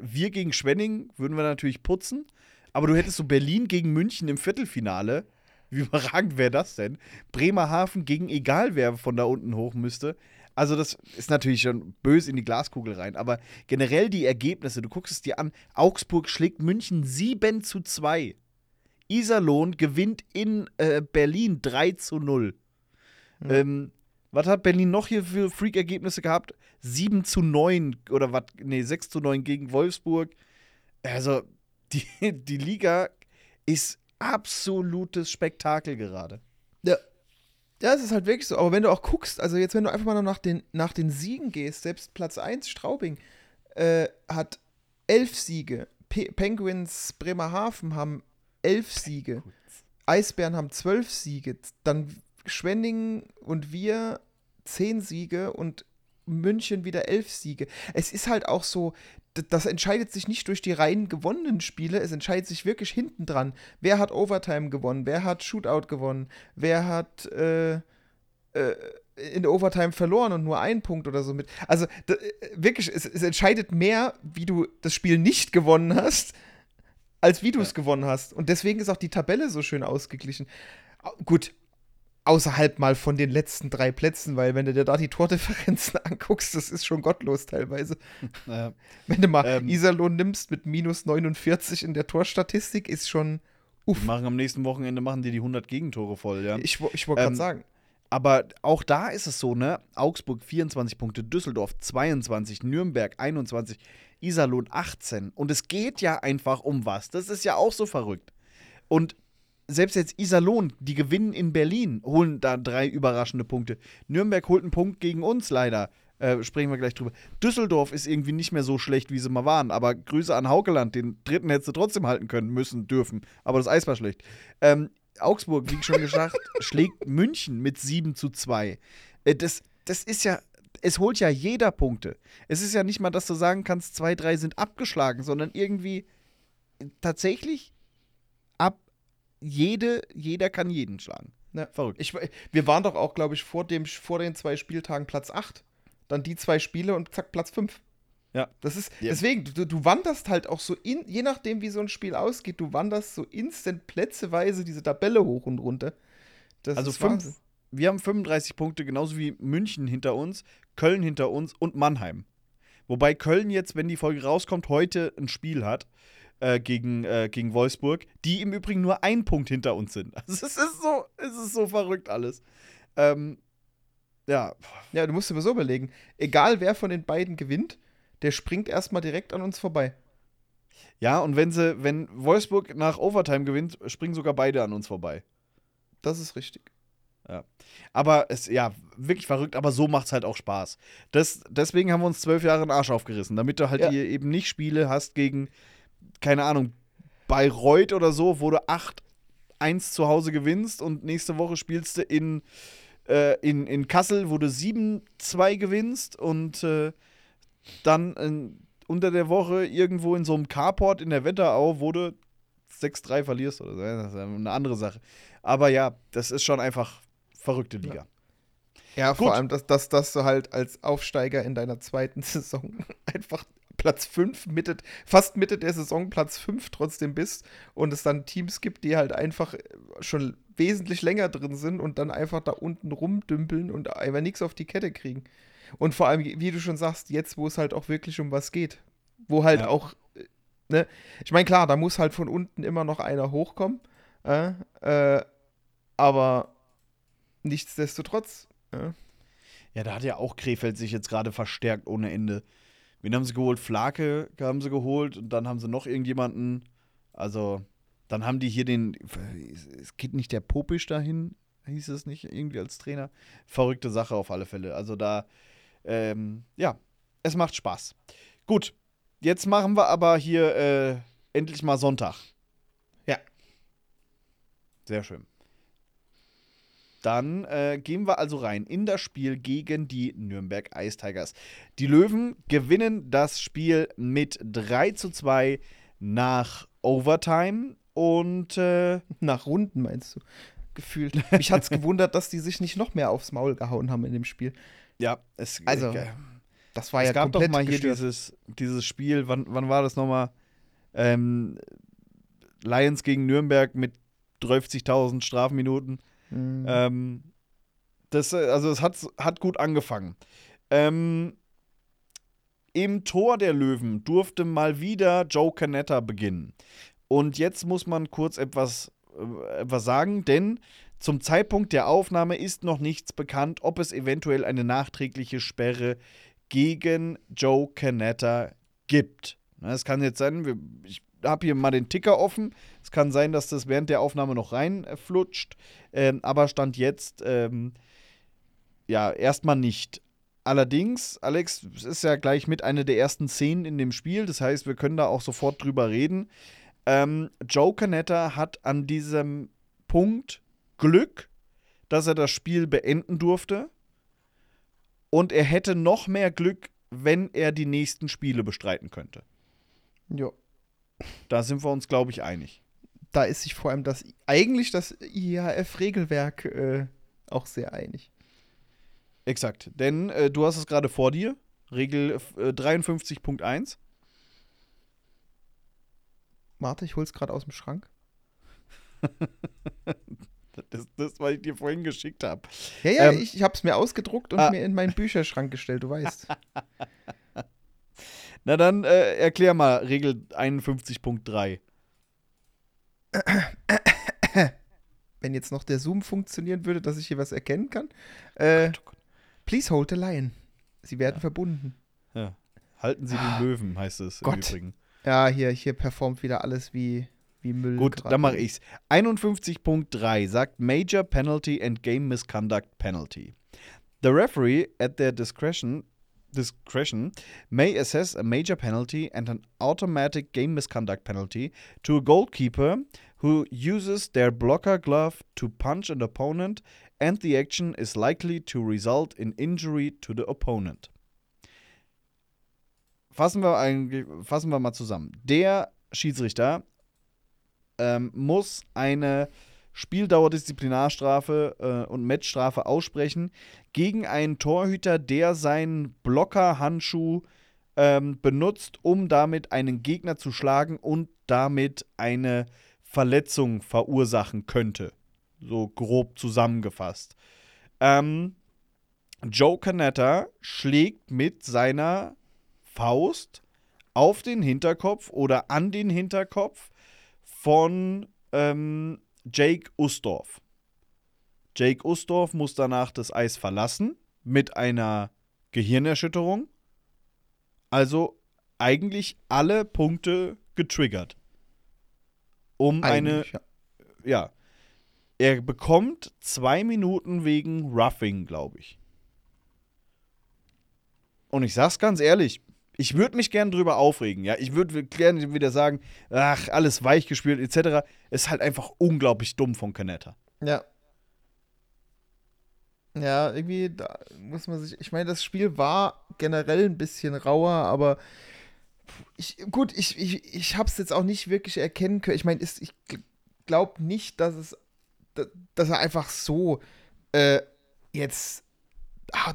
wir gegen Schwenning würden wir natürlich putzen, aber du hättest so Berlin gegen München im Viertelfinale. Wie überragend wäre das denn? Bremerhaven gegen egal wer von da unten hoch müsste. Also das ist natürlich schon böse in die Glaskugel rein, aber generell die Ergebnisse, du guckst es dir an, Augsburg schlägt München 7-2. Iserlohn gewinnt in Berlin 3-0. Mhm. Was hat Berlin noch hier für Freak-Ergebnisse gehabt? 7-9 oder was? Nee, 6-9 gegen Wolfsburg. Also, die Liga ist absolutes Spektakel gerade. Ja. Ja, es ist halt wirklich so. Aber wenn du auch guckst, also jetzt, wenn du einfach mal noch nach den Siegen gehst, selbst Platz 1, Straubing, hat 11 Siege. Penguins Bremerhaven haben 11 Siege. Eisbären haben 12 Siege. Dann Schwenningen und wir 10 Siege und München wieder 11 Siege. Es ist halt auch so, das entscheidet sich nicht durch die rein gewonnenen Spiele, es entscheidet sich wirklich hinten dran. Wer hat Overtime gewonnen? Wer hat Shootout gewonnen? Wer hat in der Overtime verloren und nur einen Punkt oder so mit? Also wirklich, es entscheidet mehr, wie du das Spiel nicht gewonnen hast, als wie du es gewonnen hast. Und deswegen ist auch die Tabelle so schön ausgeglichen. Gut, außerhalb mal von den letzten 3 Plätzen, weil wenn du dir da die Tordifferenzen anguckst, das ist schon gottlos teilweise. Naja. Wenn du mal Iserlohn nimmst mit minus 49 in der Torstatistik, ist schon uff. Die machen am nächsten Wochenende die 100 Gegentore voll, ja. Ich wollte gerade sagen. Aber auch da ist es so, ne? Augsburg 24 Punkte, Düsseldorf 22, Nürnberg 21, Iserlohn 18. Und es geht ja einfach um was. Das ist ja auch so verrückt. Und selbst jetzt Iserlohn, die gewinnen in Berlin, holen da 3 überraschende Punkte. Nürnberg holt einen Punkt gegen uns leider, sprechen wir gleich drüber. Düsseldorf ist irgendwie nicht mehr so schlecht, wie sie mal waren, aber Grüße an Haukeland, den dritten hättest du trotzdem halten können, dürfen, aber das Eis war schlecht. Augsburg, wie schon gesagt, schlägt München mit 7-2. Das ist ja, es holt ja jeder Punkte. Es ist ja nicht mal, dass du sagen kannst, 2, 3 sind abgeschlagen, sondern irgendwie tatsächlich ab jeder kann jeden schlagen. Ja. Verrückt. Wir waren doch auch, glaube ich, vor den 2 Spieltagen Platz 8, dann die 2 Spiele und zack, Platz 5. Ja. Das ist, ja. Deswegen, du wanderst halt auch so, je nachdem, wie so ein Spiel ausgeht, du wanderst so instant plätzeweise diese Tabelle hoch und runter. Das also ist Wahnsinn. Wir haben 35 Punkte, genauso wie München hinter uns, Köln hinter uns und Mannheim. Wobei Köln jetzt, wenn die Folge rauskommt, heute ein Spiel hat gegen Wolfsburg, die im Übrigen nur 1 Punkt hinter uns sind. Also es ist so verrückt alles. Ja, du musst dir mal so überlegen. Egal, wer von den beiden gewinnt, der springt erstmal direkt an uns vorbei. Ja, und wenn Wolfsburg nach Overtime gewinnt, springen sogar beide an uns vorbei. Das ist richtig. Ja. Aber es ist ja wirklich verrückt, aber so macht's halt auch Spaß. Deswegen haben wir uns 12 Jahre den Arsch aufgerissen, damit du halt hier eben nicht Spiele hast gegen, keine Ahnung, Bayreuth oder so, wo du 8-1 zu Hause gewinnst und nächste Woche spielst du in Kassel, wo du 7-2 gewinnst und dann unter der Woche irgendwo in so einem Carport in der Wetterau, wo du 6-3 verlierst oder so. Das ist eine andere Sache. Aber ja, das ist schon einfach verrückte Liga. Ja, ja, vor allem, dass du halt als Aufsteiger in deiner zweiten Saison einfach Platz 5, fast Mitte der Saison Platz 5 trotzdem bist und es dann Teams gibt, die halt einfach schon wesentlich länger drin sind und dann einfach da unten rumdümpeln und einfach nichts auf die Kette kriegen. Und vor allem, wie du schon sagst, jetzt, wo es halt auch wirklich um was geht, wo halt auch, ne, ich meine, klar, da muss halt von unten immer noch einer hochkommen, aber nichtsdestotrotz. Ja, da hat ja auch Krefeld sich jetzt gerade verstärkt ohne Ende. Wen haben sie geholt? Flake haben sie geholt und dann haben sie noch irgendjemanden, also dann haben die hier den, es geht nicht der Popisch dahin, hieß es nicht, irgendwie als Trainer. Verrückte Sache auf alle Fälle. Also da, es macht Spaß. Gut, jetzt machen wir aber hier endlich mal Sonntag. Ja. Sehr schön. Dann gehen wir also rein in das Spiel gegen die Nürnberg Ice Tigers. Die Löwen gewinnen das Spiel mit 3:2 nach Overtime und nach Runden, meinst du? Gefühlt. Mich hat's gewundert, dass die sich nicht noch mehr aufs Maul gehauen haben in dem Spiel. Ja, das war es ja komplett. Es gab doch mal hier dieses Spiel, wann war das nochmal? Lions gegen Nürnberg mit 30.000 Strafminuten. Mhm. Es hat gut angefangen. Im Tor der Löwen durfte mal wieder Joe Canetta beginnen. Und jetzt muss man kurz etwas sagen, denn zum Zeitpunkt der Aufnahme ist noch nichts bekannt, ob es eventuell eine nachträgliche Sperre gegen Joe Canetta gibt. Es kann jetzt sein, ich habe hier mal den Ticker offen, es kann sein, dass das während der Aufnahme noch reinflutscht, aber Stand jetzt erstmal nicht. Allerdings, Alex, es ist ja gleich mit einer der ersten Szenen in dem Spiel, das heißt, wir können da auch sofort drüber reden. Joe Canetta hat an diesem Punkt Glück, dass er das Spiel beenden durfte. Und er hätte noch mehr Glück, wenn er die nächsten Spiele bestreiten könnte. Ja. Da sind wir uns, glaube ich, einig. Da ist sich vor allem das IHF-Regelwerk auch sehr einig. Exakt, denn du hast es gerade vor dir, Regel 53.1. Warte, ich hol's gerade aus dem Schrank. das, was ich dir vorhin geschickt habe. Ja, ich hab's mir ausgedruckt und mir in meinen Bücherschrank gestellt, du weißt. Na dann, erklär mal Regel 51.3. Wenn jetzt noch der Zoom funktionieren würde, dass ich hier was erkennen kann. Oh Gott. Please hold the lion. Sie werden verbunden. Ja. Halten Sie den Löwen, heißt es im Übrigen. Ja, hier performt wieder alles wie Müll. Gut, dann mache ich's. 51.3 sagt Major Penalty and Game Misconduct Penalty. The referee at their discretion may assess a major penalty and an automatic game misconduct penalty to a goalkeeper who uses their blocker glove to punch an opponent and the action is likely to result in injury to the opponent. Fassen wir mal zusammen. Der Schiedsrichter muss eine Spieldauerdisziplinarstrafe und Matchstrafe aussprechen gegen einen Torhüter, der seinen Blockerhandschuh benutzt, um damit einen Gegner zu schlagen und damit eine Verletzung verursachen könnte. So grob zusammengefasst. Joe Canetta schlägt mit seiner Faust auf den Hinterkopf oder an den Hinterkopf von Jake Ustorf. Jake Ustorf muss danach das Eis verlassen mit einer Gehirnerschütterung. Also eigentlich alle Punkte getriggert. Um eigentlich, eine... Ja. Er bekommt 2 Minuten wegen Roughing, glaube ich. Und ich sag's ganz ehrlich, ich würde mich gerne drüber aufregen. Ja? Ich würde gerne wieder sagen, ach, alles weich gespielt, etc. Ist halt einfach unglaublich dumm von Canetta. Ja. Ja, irgendwie, da muss man sich. Ich meine, das Spiel war generell ein bisschen rauer, aber ich hab's jetzt auch nicht wirklich erkennen können. Ich meine, ich glaube nicht, dass er einfach so jetzt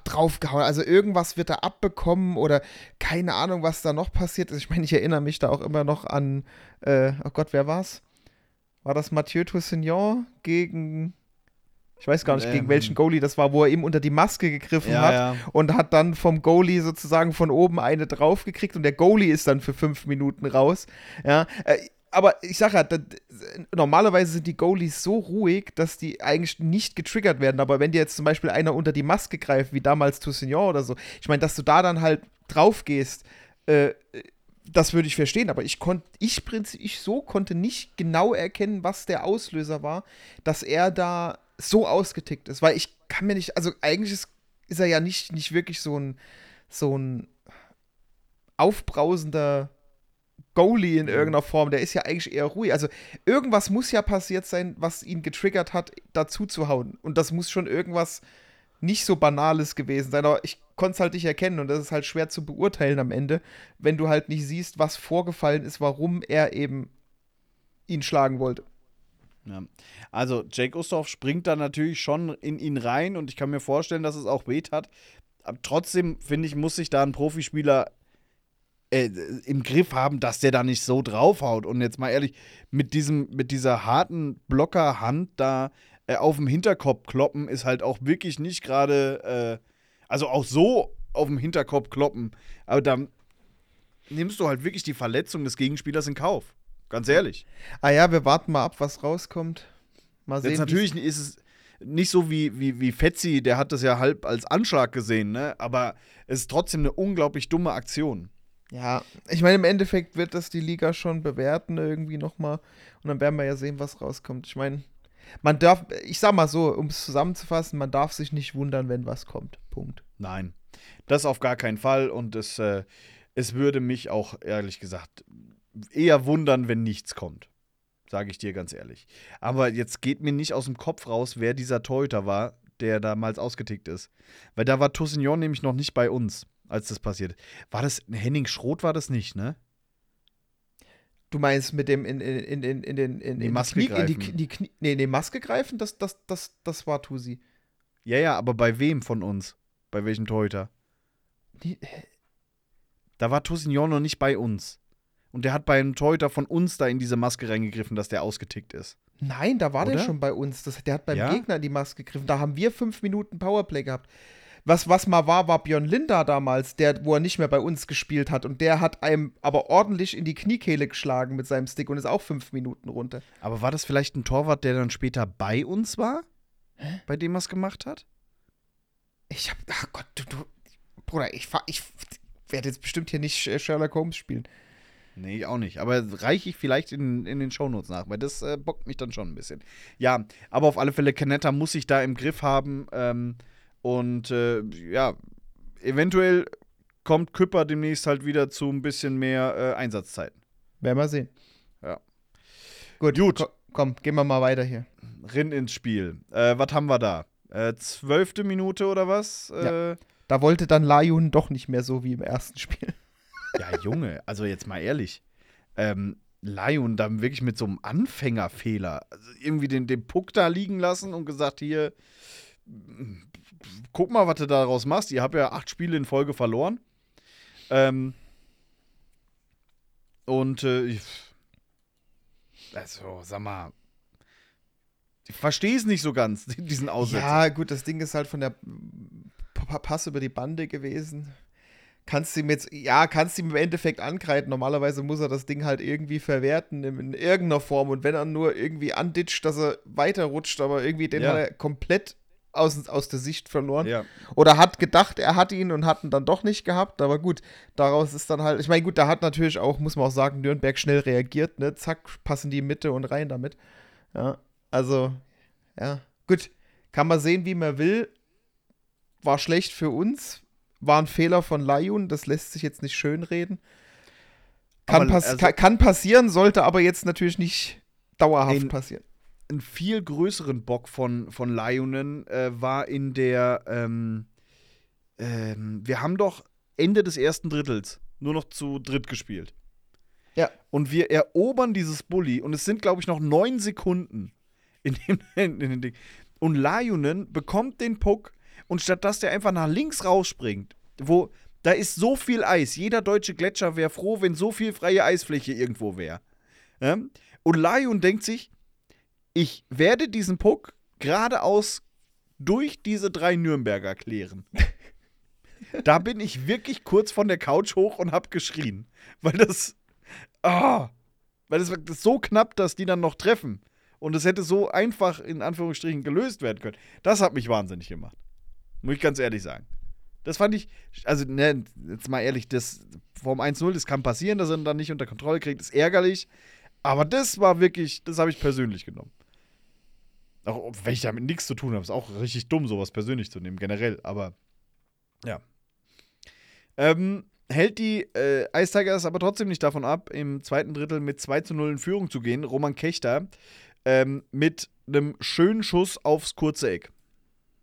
draufgehauen. Also irgendwas wird da abbekommen oder keine Ahnung, was da noch passiert ist. Ich meine, ich erinnere mich da auch immer noch an, oh Gott, wer war's? War das Mathieu Tousignant gegen, ich weiß gar nicht, gegen welchen Goalie das war, wo er eben unter die Maske gegriffen hat und hat dann vom Goalie sozusagen von oben eine draufgekriegt und der Goalie ist dann für 5 Minuten raus. Ja, aber ich sage ja, normalerweise sind die Goalies so ruhig, dass die eigentlich nicht getriggert werden. Aber wenn dir jetzt zum Beispiel einer unter die Maske greift, wie damals Tousignant oder so, ich meine, dass du da dann halt drauf gehst, das würde ich verstehen. Aber ich konnte nicht genau erkennen, was der Auslöser war, dass er da so ausgetickt ist. Weil ich kann mir nicht, also eigentlich ist er ja nicht wirklich so ein aufbrausender Goalie in irgendeiner Form, der ist ja eigentlich eher ruhig. Also irgendwas muss ja passiert sein, was ihn getriggert hat, dazu zu hauen. Und das muss schon irgendwas nicht so Banales gewesen sein. Aber ich konnte es halt nicht erkennen und das ist halt schwer zu beurteilen am Ende, wenn du halt nicht siehst, was vorgefallen ist, warum er eben ihn schlagen wollte. Ja. Also Jake Ustorf springt da natürlich schon in ihn rein und ich kann mir vorstellen, dass es auch wehtat. Aber trotzdem, finde ich, muss sich da ein Profispieler im Griff haben, dass der da nicht so draufhaut. Und jetzt mal ehrlich, mit dieser harten Blockerhand da auf dem Hinterkopf kloppen, ist halt auch wirklich nicht gerade, also auch so auf dem Hinterkopf kloppen, aber dann nimmst du halt wirklich die Verletzung des Gegenspielers in Kauf. Ganz ehrlich. Ah ja, wir warten mal ab, was rauskommt. Mal sehen. Jetzt natürlich ist es nicht so wie Fetzi, der hat das ja halb als Anschlag gesehen, ne? Aber es ist trotzdem eine unglaublich dumme Aktion. Ja, ich meine, im Endeffekt wird das die Liga schon bewerten irgendwie nochmal und dann werden wir ja sehen, was rauskommt. Ich meine, ich sag mal so, um es zusammenzufassen, man darf sich nicht wundern, wenn was kommt. Punkt. Nein, das auf gar keinen Fall und es würde mich auch, ehrlich gesagt, eher wundern, wenn nichts kommt. Sage ich dir ganz ehrlich. Aber jetzt geht mir nicht aus dem Kopf raus, wer dieser Torhüter war, der damals ausgetickt ist. Weil da war Tousignant nämlich noch nicht bei uns, als das passiert. War das, Henning Schroth war das nicht, ne? Du meinst mit dem in die Maske Knie, greifen. In die Maske greifen, das war Tusi. Ja, aber bei wem von uns? Bei welchem Torhüter? Da war Tousignant noch nicht bei uns. Und der hat bei einem Torhüter von uns da in diese Maske reingegriffen, dass der ausgetickt ist. Nein, da war der schon bei uns. Der hat beim Gegner in die Maske gegriffen. Da haben wir 5 Minuten Powerplay gehabt. Was mal war Björn Linder damals, wo er nicht mehr bei uns gespielt hat. Und der hat einem aber ordentlich in die Kniekehle geschlagen mit seinem Stick und ist auch 5 Minuten runter. Aber war das vielleicht ein Torwart, der dann später bei uns war? Hä? Bei dem er es gemacht hat? Ach Gott, Bruder, ich werde jetzt bestimmt hier nicht Sherlock Holmes spielen. Nee, auch nicht. Aber reiche ich vielleicht in den Shownotes nach, weil das bockt mich dann schon ein bisschen. Ja, aber auf alle Fälle, Canetta muss ich da im Griff haben, und eventuell kommt Küpper demnächst halt wieder zu ein bisschen mehr Einsatzzeiten. Werden wir sehen. Ja. Gut. Komm, gehen wir mal weiter hier. Rinn ins Spiel. Was haben wir da? 12. Minute oder was? Ja. Da wollte dann Lajun doch nicht mehr so wie im ersten Spiel. Ja, Junge, also jetzt mal ehrlich. Lion dann wirklich mit so einem Anfängerfehler, also irgendwie den Puck da liegen lassen und gesagt, hier, guck mal, was du daraus machst. Ihr habt ja 8 Spiele in Folge verloren. Also, sag mal, ich verstehe es nicht so ganz, diesen Aussetzer. Ja, gut, das Ding ist halt von der Pass über die Bande gewesen. Kannst du ihm im Endeffekt ankreiden. Normalerweise muss er das Ding halt irgendwie verwerten in irgendeiner Form. Und wenn er nur irgendwie anditscht, dass er weiterrutscht, aber irgendwie den hat er komplett aus der Sicht verloren. Ja. Oder hat gedacht, er hat ihn und hat ihn dann doch nicht gehabt. Aber gut, daraus ist dann halt, ich meine, gut, da hat natürlich auch, muss man auch sagen, Nürnberg schnell reagiert, ne? Zack, passen die Mitte und rein damit. Ja, also, ja, gut. Kann man sehen, wie man will. War schlecht für uns. War ein Fehler von Laiun, das lässt sich jetzt nicht schönreden. Kann passieren, sollte aber jetzt natürlich nicht dauerhaft passieren. Einen viel größeren Bock von Laiunen war in der wir haben doch Ende des ersten Drittels nur noch zu dritt gespielt. Ja. Und wir erobern dieses Bulli und es sind, glaube ich, noch 9 Sekunden in dem Ding. Und Laiunen bekommt den Puck und statt dass der einfach nach links rausspringt, wo da ist so viel Eis. Jeder deutsche Gletscher wäre froh, wenn so viel freie Eisfläche irgendwo wäre. Ja? Und Laiun denkt sich, ich werde diesen Puck geradeaus durch diese 3 Nürnberger klären. Da bin ich wirklich kurz von der Couch hoch und hab geschrien. Weil das ist so knapp, dass die dann noch treffen. Und es hätte so einfach, in Anführungsstrichen, gelöst werden können. Das hat mich wahnsinnig gemacht. Muss ich ganz ehrlich sagen. Das fand ich, also ne, jetzt mal ehrlich, das vom 1-0, das kann passieren, dass er ihn dann nicht unter Kontrolle kriegt, ist ärgerlich. Aber das war wirklich, das habe ich persönlich genommen. Auch wenn ich damit nichts zu tun habe, ist auch richtig dumm, sowas persönlich zu nehmen, generell. Aber, ja. Hält die Ice Tigers aber trotzdem nicht davon ab, im zweiten Drittel mit 2-0 in Führung zu gehen. Roman Kechter mit einem schönen Schuss aufs kurze Eck.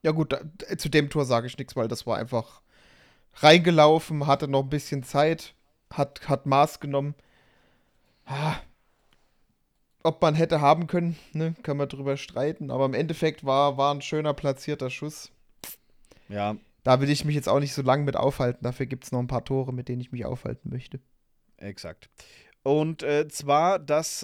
Ja gut, zu dem Tor sage ich nichts, weil das war einfach reingelaufen, hatte noch ein bisschen Zeit, hat Maß genommen. Ob man hätte haben können, ne, kann man drüber streiten, aber im Endeffekt war ein schöner platzierter Schuss. Ja. Da will ich mich jetzt auch nicht so lange mit aufhalten, dafür gibt es noch ein paar Tore, mit denen ich mich aufhalten möchte. Exakt. Und zwar das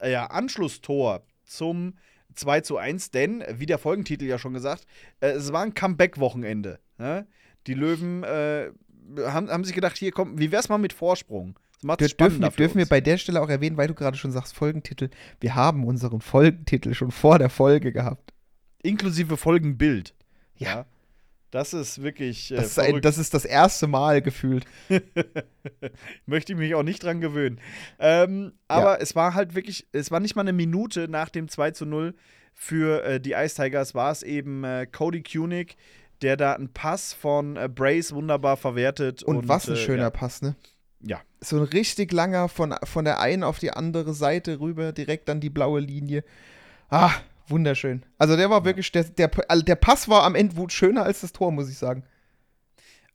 Anschlusstor zum 2-1, denn, wie der Folgentitel ja schon gesagt, es war ein Comeback-Wochenende. Ne? Die Löwen haben sich gedacht, hier komm, wie wär's mal mit Vorsprung? Das macht dürfen wir bei der Stelle auch erwähnen, weil du gerade schon sagst, Folgentitel, wir haben unseren Folgentitel schon vor der Folge gehabt. Inklusive Folgenbild. Ja. Das ist wirklich das ist das erste Mal gefühlt. Möchte ich mich auch nicht dran gewöhnen. Aber es war halt wirklich, es war nicht mal eine Minute nach dem 2-0 für die Ice Tigers, war es eben Cody Kunyk, der da einen Pass von Brace wunderbar verwertet. Und was ein schöner Pass, ne? Ja. So ein richtig langer von der einen auf die andere Seite rüber, direkt an die blaue Linie. Wunderschön. Also der war wirklich, der Pass war am Ende schöner als das Tor, muss ich sagen.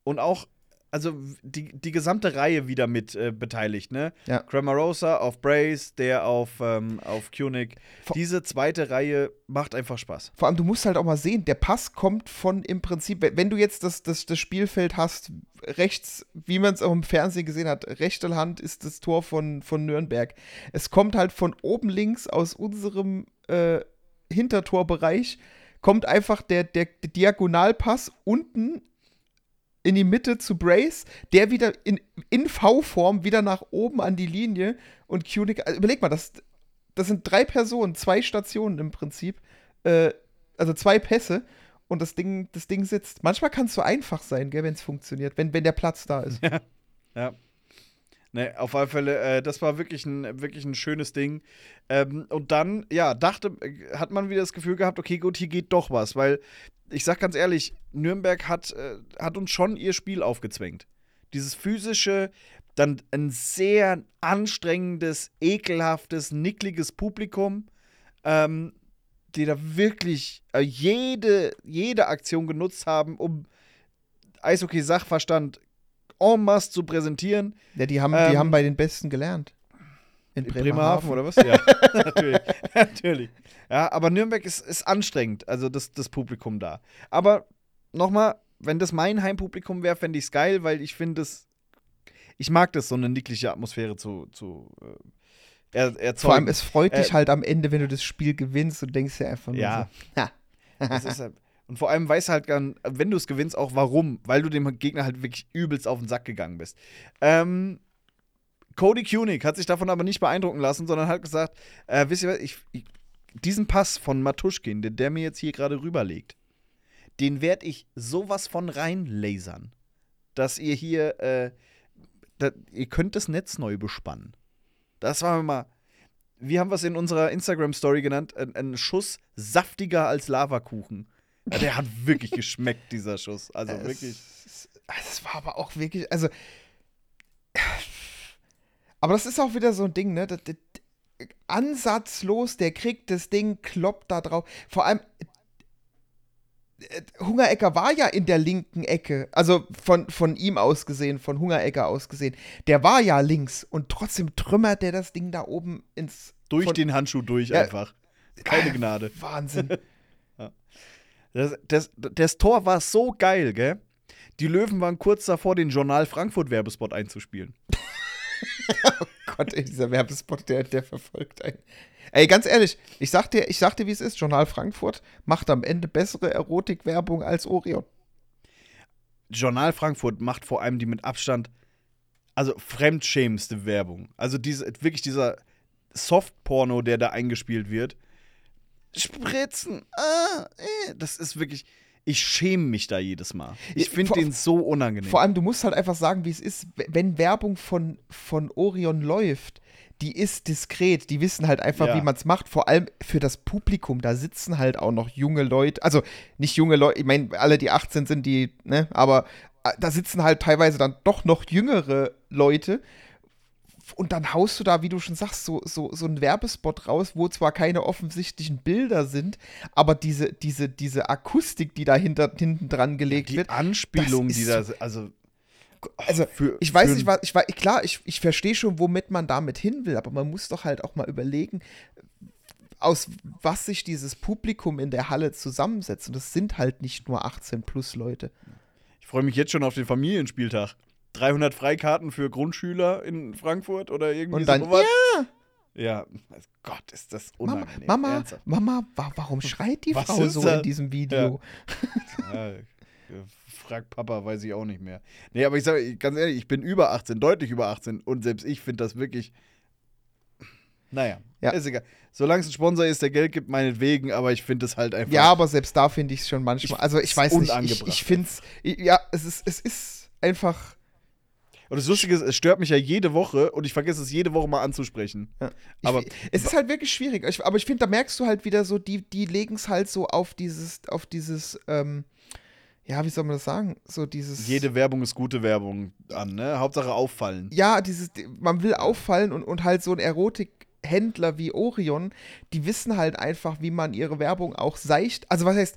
Und auch, also die gesamte Reihe wieder mit beteiligt, ne? Ja. Cramarossa auf Brace, der auf Kunyk. Diese zweite Reihe macht einfach Spaß. Vor allem, du musst halt auch mal sehen, der Pass kommt von im Prinzip, wenn du jetzt das Spielfeld hast, rechts, wie man es auch im Fernsehen gesehen hat, rechte Hand ist das Tor von Nürnberg. Es kommt halt von oben links aus unserem Hintertorbereich kommt einfach der Diagonalpass unten in die Mitte zu Brace, der wieder in V-Form wieder nach oben an die Linie und Kunyk, also überleg mal, das sind 3 Personen, 2 Stationen im Prinzip, also 2 Pässe und das Ding sitzt. Manchmal kann es so einfach sein, wenn es funktioniert, wenn der Platz da ist. Ja, ja. Nee, auf alle Fälle, das war wirklich ein schönes Ding. Und dann, ja, hat man wieder das Gefühl gehabt, okay, gut, hier geht doch was. Weil, ich sag ganz ehrlich, Nürnberg hat uns schon ihr Spiel aufgezwängt. Dieses physische, dann ein sehr anstrengendes, ekelhaftes, nickliges Publikum, die da wirklich jede Aktion genutzt haben, um Eishockey-Sachverstand en masse zu präsentieren. Ja, die haben bei den Besten gelernt. In Bremerhaven oder was? Ja, natürlich. Ja, aber Nürnberg ist anstrengend, also das Publikum da. Aber nochmal, wenn das mein Heimpublikum wäre, fände ich es geil, weil ich finde es, ich mag das, so eine nickliche Atmosphäre zu erzeugen. Vor allem, es freut dich halt am Ende, wenn du das Spiel gewinnst und denkst ja einfach nur so. Das ist halt, und vor allem weißt du halt, gern, wenn du es gewinnst, auch warum, weil du dem Gegner halt wirklich übelst auf den Sack gegangen bist. Cody Kunyk hat sich davon aber nicht beeindrucken lassen, sondern hat gesagt, wisst ihr was, diesen Pass von Matushkin, den der mir jetzt hier gerade rüberlegt, den werde ich sowas von reinlasern, dass ihr hier, ihr könnt das Netz neu bespannen. Das war mal, wir haben was in unserer Instagram-Story genannt, ein Schuss saftiger als Lavakuchen. Der hat wirklich geschmeckt, dieser Schuss. Also wirklich. Das war aber auch wirklich, also aber das ist auch wieder so ein Ding, ne? Das ansatzlos, der kriegt das Ding, kloppt da drauf. Vor allem, Hungerecker war ja in der linken Ecke. Also von ihm aus gesehen, von Hungerecker aus gesehen. Der war ja links und trotzdem trümmert der das Ding da oben ins. Den Handschuh durch einfach. Keine Gnade. Wahnsinn. Ja. Das Tor war so geil, gell? Die Löwen waren kurz davor, den Journal Frankfurt-Werbespot einzuspielen. Oh Gott, ey, dieser Werbespot, der verfolgt einen. Ey, ganz ehrlich, ich sag dir, wie es ist. Journal Frankfurt macht am Ende bessere Erotikwerbung als Orion. Journal Frankfurt macht vor allem die mit Abstand, also fremdschämendste Werbung. Also wirklich dieser Softporno, der da eingespielt wird. Spritzen, das ist wirklich. Ich schäme mich da jedes Mal. Ich finde den so unangenehm. Vor allem, du musst halt einfach sagen, wie es ist, wenn Werbung von Orion läuft, die ist diskret, die wissen halt einfach, wie man es macht. Vor allem für das Publikum, da sitzen halt auch noch junge Leute, also nicht junge Leute, ich meine, alle, die 18 sind, die, ne, aber da sitzen halt teilweise dann doch noch jüngere Leute. Und dann haust du da, wie du schon sagst, so einen Werbespot raus, wo zwar keine offensichtlichen Bilder sind, aber diese Akustik, die da hinten dran gelegt wird. Die Anspielung, die da, also für, ich weiß nicht, ich verstehe schon, womit man damit hin will, aber man muss doch halt auch mal überlegen, aus was sich dieses Publikum in der Halle zusammensetzt. Und das sind halt nicht nur 18-Plus-Leute. Ich freue mich jetzt schon auf den Familienspieltag. 300 Freikarten für Grundschüler in Frankfurt oder irgendwie so. Und dann, ja, Gott, ist das unangenehm. Mama, warum schreit die Frau so in diesem Video? Ja. Frag Papa, weiß ich auch nicht mehr. Nee, aber ich sage ganz ehrlich, ich bin über 18, deutlich über 18. Und selbst ich finde das wirklich, naja, ist egal. Solange es ein Sponsor ist, der Geld gibt, meinetwegen, aber ich finde es halt einfach. Ja, aber selbst da finde ich es schon manchmal, also ich weiß nicht, ich finde es, ja, es ist einfach. Und das Lustige ist, es stört mich ja jede Woche und ich vergesse es jede Woche mal anzusprechen. Ja. Aber es ist halt wirklich schwierig. Aber ich finde, da merkst du halt wieder so, die legen es halt so auf dieses ja, wie soll man das sagen? So dieses. Jede Werbung ist gute Werbung an, ne? Hauptsache auffallen. Ja, man will auffallen und halt so ein Erotikhändler wie Orion, die wissen halt einfach, wie man ihre Werbung auch seicht. Also was heißt,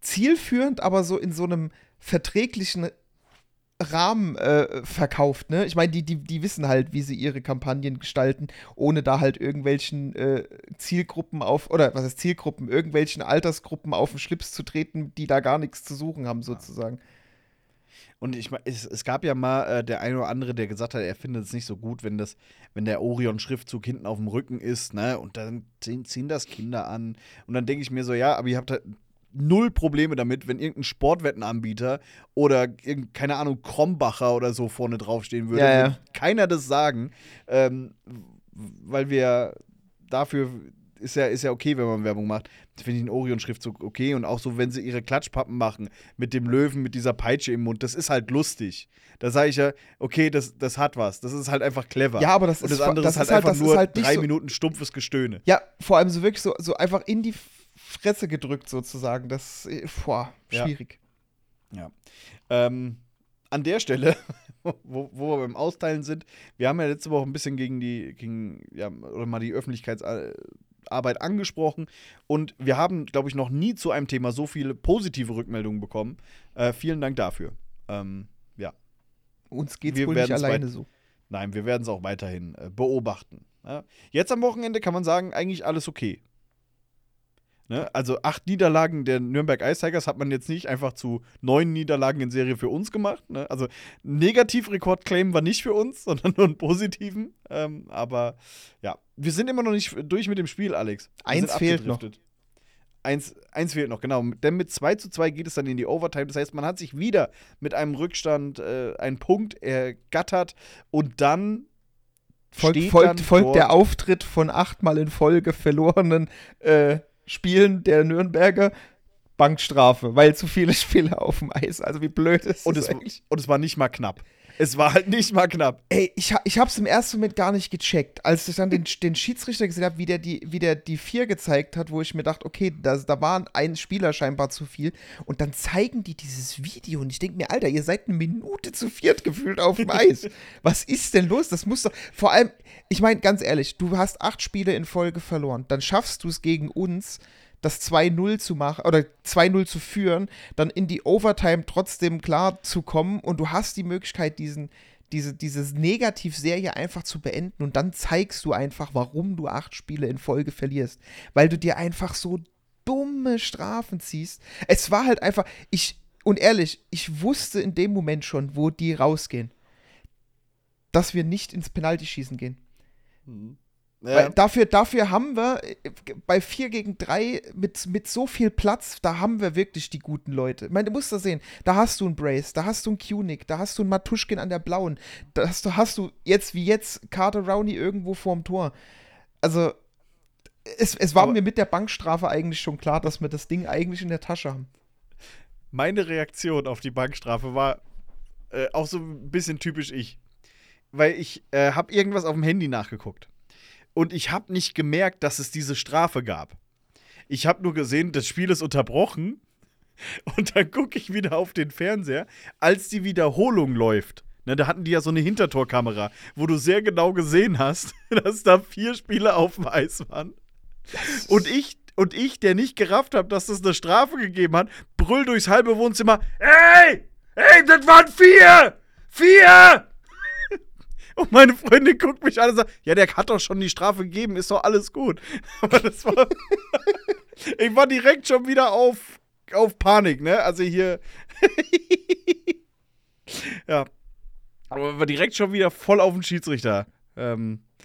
zielführend, aber so in so einem verträglichen Rahmen verkauft, ne? Ich meine, die wissen halt, wie sie ihre Kampagnen gestalten, ohne da halt irgendwelchen Zielgruppen irgendwelchen Altersgruppen auf den Schlips zu treten, die da gar nichts zu suchen haben, sozusagen. Und ich meine, es gab ja mal der eine oder andere, der gesagt hat, er findet es nicht so gut, wenn der Orion-Schriftzug hinten auf dem Rücken ist, ne? Und dann ziehen das Kinder an. Und dann denke ich mir so, ja, aber ihr habt halt null Probleme damit, wenn irgendein Sportwettenanbieter oder keine Ahnung, Krombacher oder so vorne draufstehen würde. Ja. Würde keiner das sagen, weil wir dafür, ist ja okay, wenn man Werbung macht. Finde ich den Orion-Schriftzug okay. Und auch so, wenn sie ihre Klatschpappen machen mit dem Löwen, mit dieser Peitsche im Mund, das ist halt lustig. Da sage ich ja, okay, das hat was. Das ist halt einfach clever. Ja, aber das ist das andere ist halt einfach nur halt 3 Minuten stumpfes Gestöhne. Ja, vor allem so wirklich so einfach in die Fresse gedrückt sozusagen, das ist schwierig. Ja. An der Stelle, wo wir beim Austeilen sind, wir haben ja letzte Woche ein bisschen gegen die Öffentlichkeitsarbeit angesprochen und wir haben, glaube ich, noch nie zu einem Thema so viele positive Rückmeldungen bekommen. Vielen Dank dafür. Uns geht's wohl nicht alleine so. Nein, wir werden es auch weiterhin beobachten. Ja. Jetzt am Wochenende kann man sagen, eigentlich alles okay. Ne? Also 8 Niederlagen der Nürnberg Ice Tigers hat man jetzt nicht einfach zu 9 Niederlagen in Serie für uns gemacht. Ne? Also Negativrekord-Claim war nicht für uns, sondern nur einen positiven. Aber ja, wir sind immer noch nicht durch mit dem Spiel, Alex. Eins fehlt noch. Eins fehlt noch, genau. Denn mit 2:2 geht es dann in die Overtime. Das heißt, man hat sich wieder mit einem Rückstand einen Punkt ergattert und dann folgt der Auftritt von 8-mal in Folge verlorenen Spielen der Nürnberger. Bankstrafe, weil zu viele Spieler auf dem Eis. Also wie blöd ist das eigentlich? Und es war nicht mal knapp. Es war halt nicht mal knapp. Ey, ich hab's im ersten Moment gar nicht gecheckt. Als ich dann den Schiedsrichter gesehen habe, wie der die 4 gezeigt hat, wo ich mir dachte, okay, da war ein Spieler scheinbar zu viel. Und dann zeigen die dieses Video und ich denke mir, Alter, ihr seid eine Minute zu viert gefühlt auf dem Eis. Was ist denn los? Das muss doch, vor allem, ich meine, ganz ehrlich, du hast 8 Spiele in Folge verloren. Dann schaffst du es gegen uns, das 2-0 zu machen oder 2-0 zu führen, dann in die Overtime trotzdem klar zu kommen und du hast die Möglichkeit, diese Negativserie einfach zu beenden und dann zeigst du einfach, warum du 8 Spiele in Folge verlierst, weil du dir einfach so dumme Strafen ziehst. Es war halt einfach, ich wusste in dem Moment schon, wo die rausgehen, dass wir nicht ins Penaltyschießen gehen. Mhm. Ja. Weil dafür haben wir bei 4-3 mit so viel Platz, da haben wir wirklich die guten Leute. Ich meine, du musst das sehen, da hast du einen Brace, da hast du einen Kunyk, da hast du einen Matushkin an der Blauen, da hast du jetzt Carter Rowney irgendwo vorm Tor. Also, es war mir mit der Bankstrafe eigentlich schon klar, dass wir das Ding eigentlich in der Tasche haben. Meine Reaktion auf die Bankstrafe war auch so ein bisschen typisch ich. Weil ich habe irgendwas auf dem Handy nachgeguckt. Und ich habe nicht gemerkt, dass es diese Strafe gab. Ich habe nur gesehen, das Spiel ist unterbrochen. Und dann gucke ich wieder auf den Fernseher, als die Wiederholung läuft. Na, da hatten die ja so eine Hintertorkamera, wo du sehr genau gesehen hast, dass da 4 Spieler auf dem Eis waren. Und ich, der nicht gerafft habe, dass das eine Strafe gegeben hat, brüll durchs halbe Wohnzimmer: Ey, das waren 4! 4! Und meine Freundin guckt mich an und sagt, ja, der hat doch schon die Strafe gegeben, ist doch alles gut. Aber das war ich war direkt schon wieder auf Panik, ne? Also hier ja. Aber war direkt schon wieder voll auf den Schiedsrichter. Der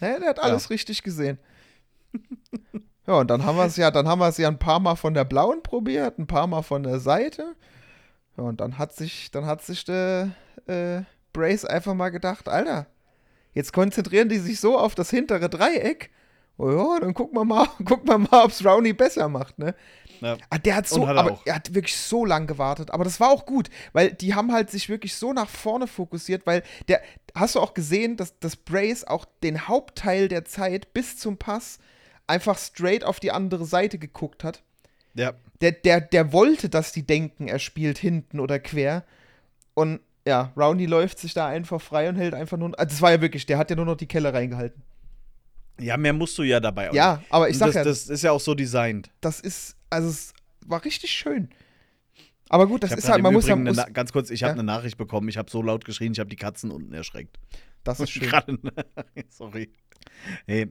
hat alles richtig gesehen. Ja, und dann haben wir es ja ein paar Mal von der Blauen probiert, ein paar Mal von der Seite. Ja, und dann hat sich der Brace einfach mal gedacht, Alter, jetzt konzentrieren die sich so auf das hintere Dreieck. Oh ja, dann gucken wir mal, ob es Rowney besser macht, ne? Ja. Er hat wirklich so lange gewartet. Aber das war auch gut, weil die haben halt sich wirklich so nach vorne fokussiert, weil hast du auch gesehen, dass das Brace auch den Hauptteil der Zeit bis zum Pass einfach straight auf die andere Seite geguckt hat. Ja. Der wollte, dass die denken, er spielt hinten oder quer. Und ja, Rowney läuft sich da einfach frei und hält einfach nur. Also das war ja wirklich, der hat ja nur noch die Kelle reingehalten. Ja, mehr musst du ja dabei auch. Ja, aber ich sag ja. Das ist ja auch so designt. Es war richtig schön. Aber gut, das ist halt, man muss ja. Ganz kurz, ich habe eine Nachricht bekommen, ich habe so laut geschrien, ich habe die Katzen unten erschreckt. Das ist schön. Sorry. Nee.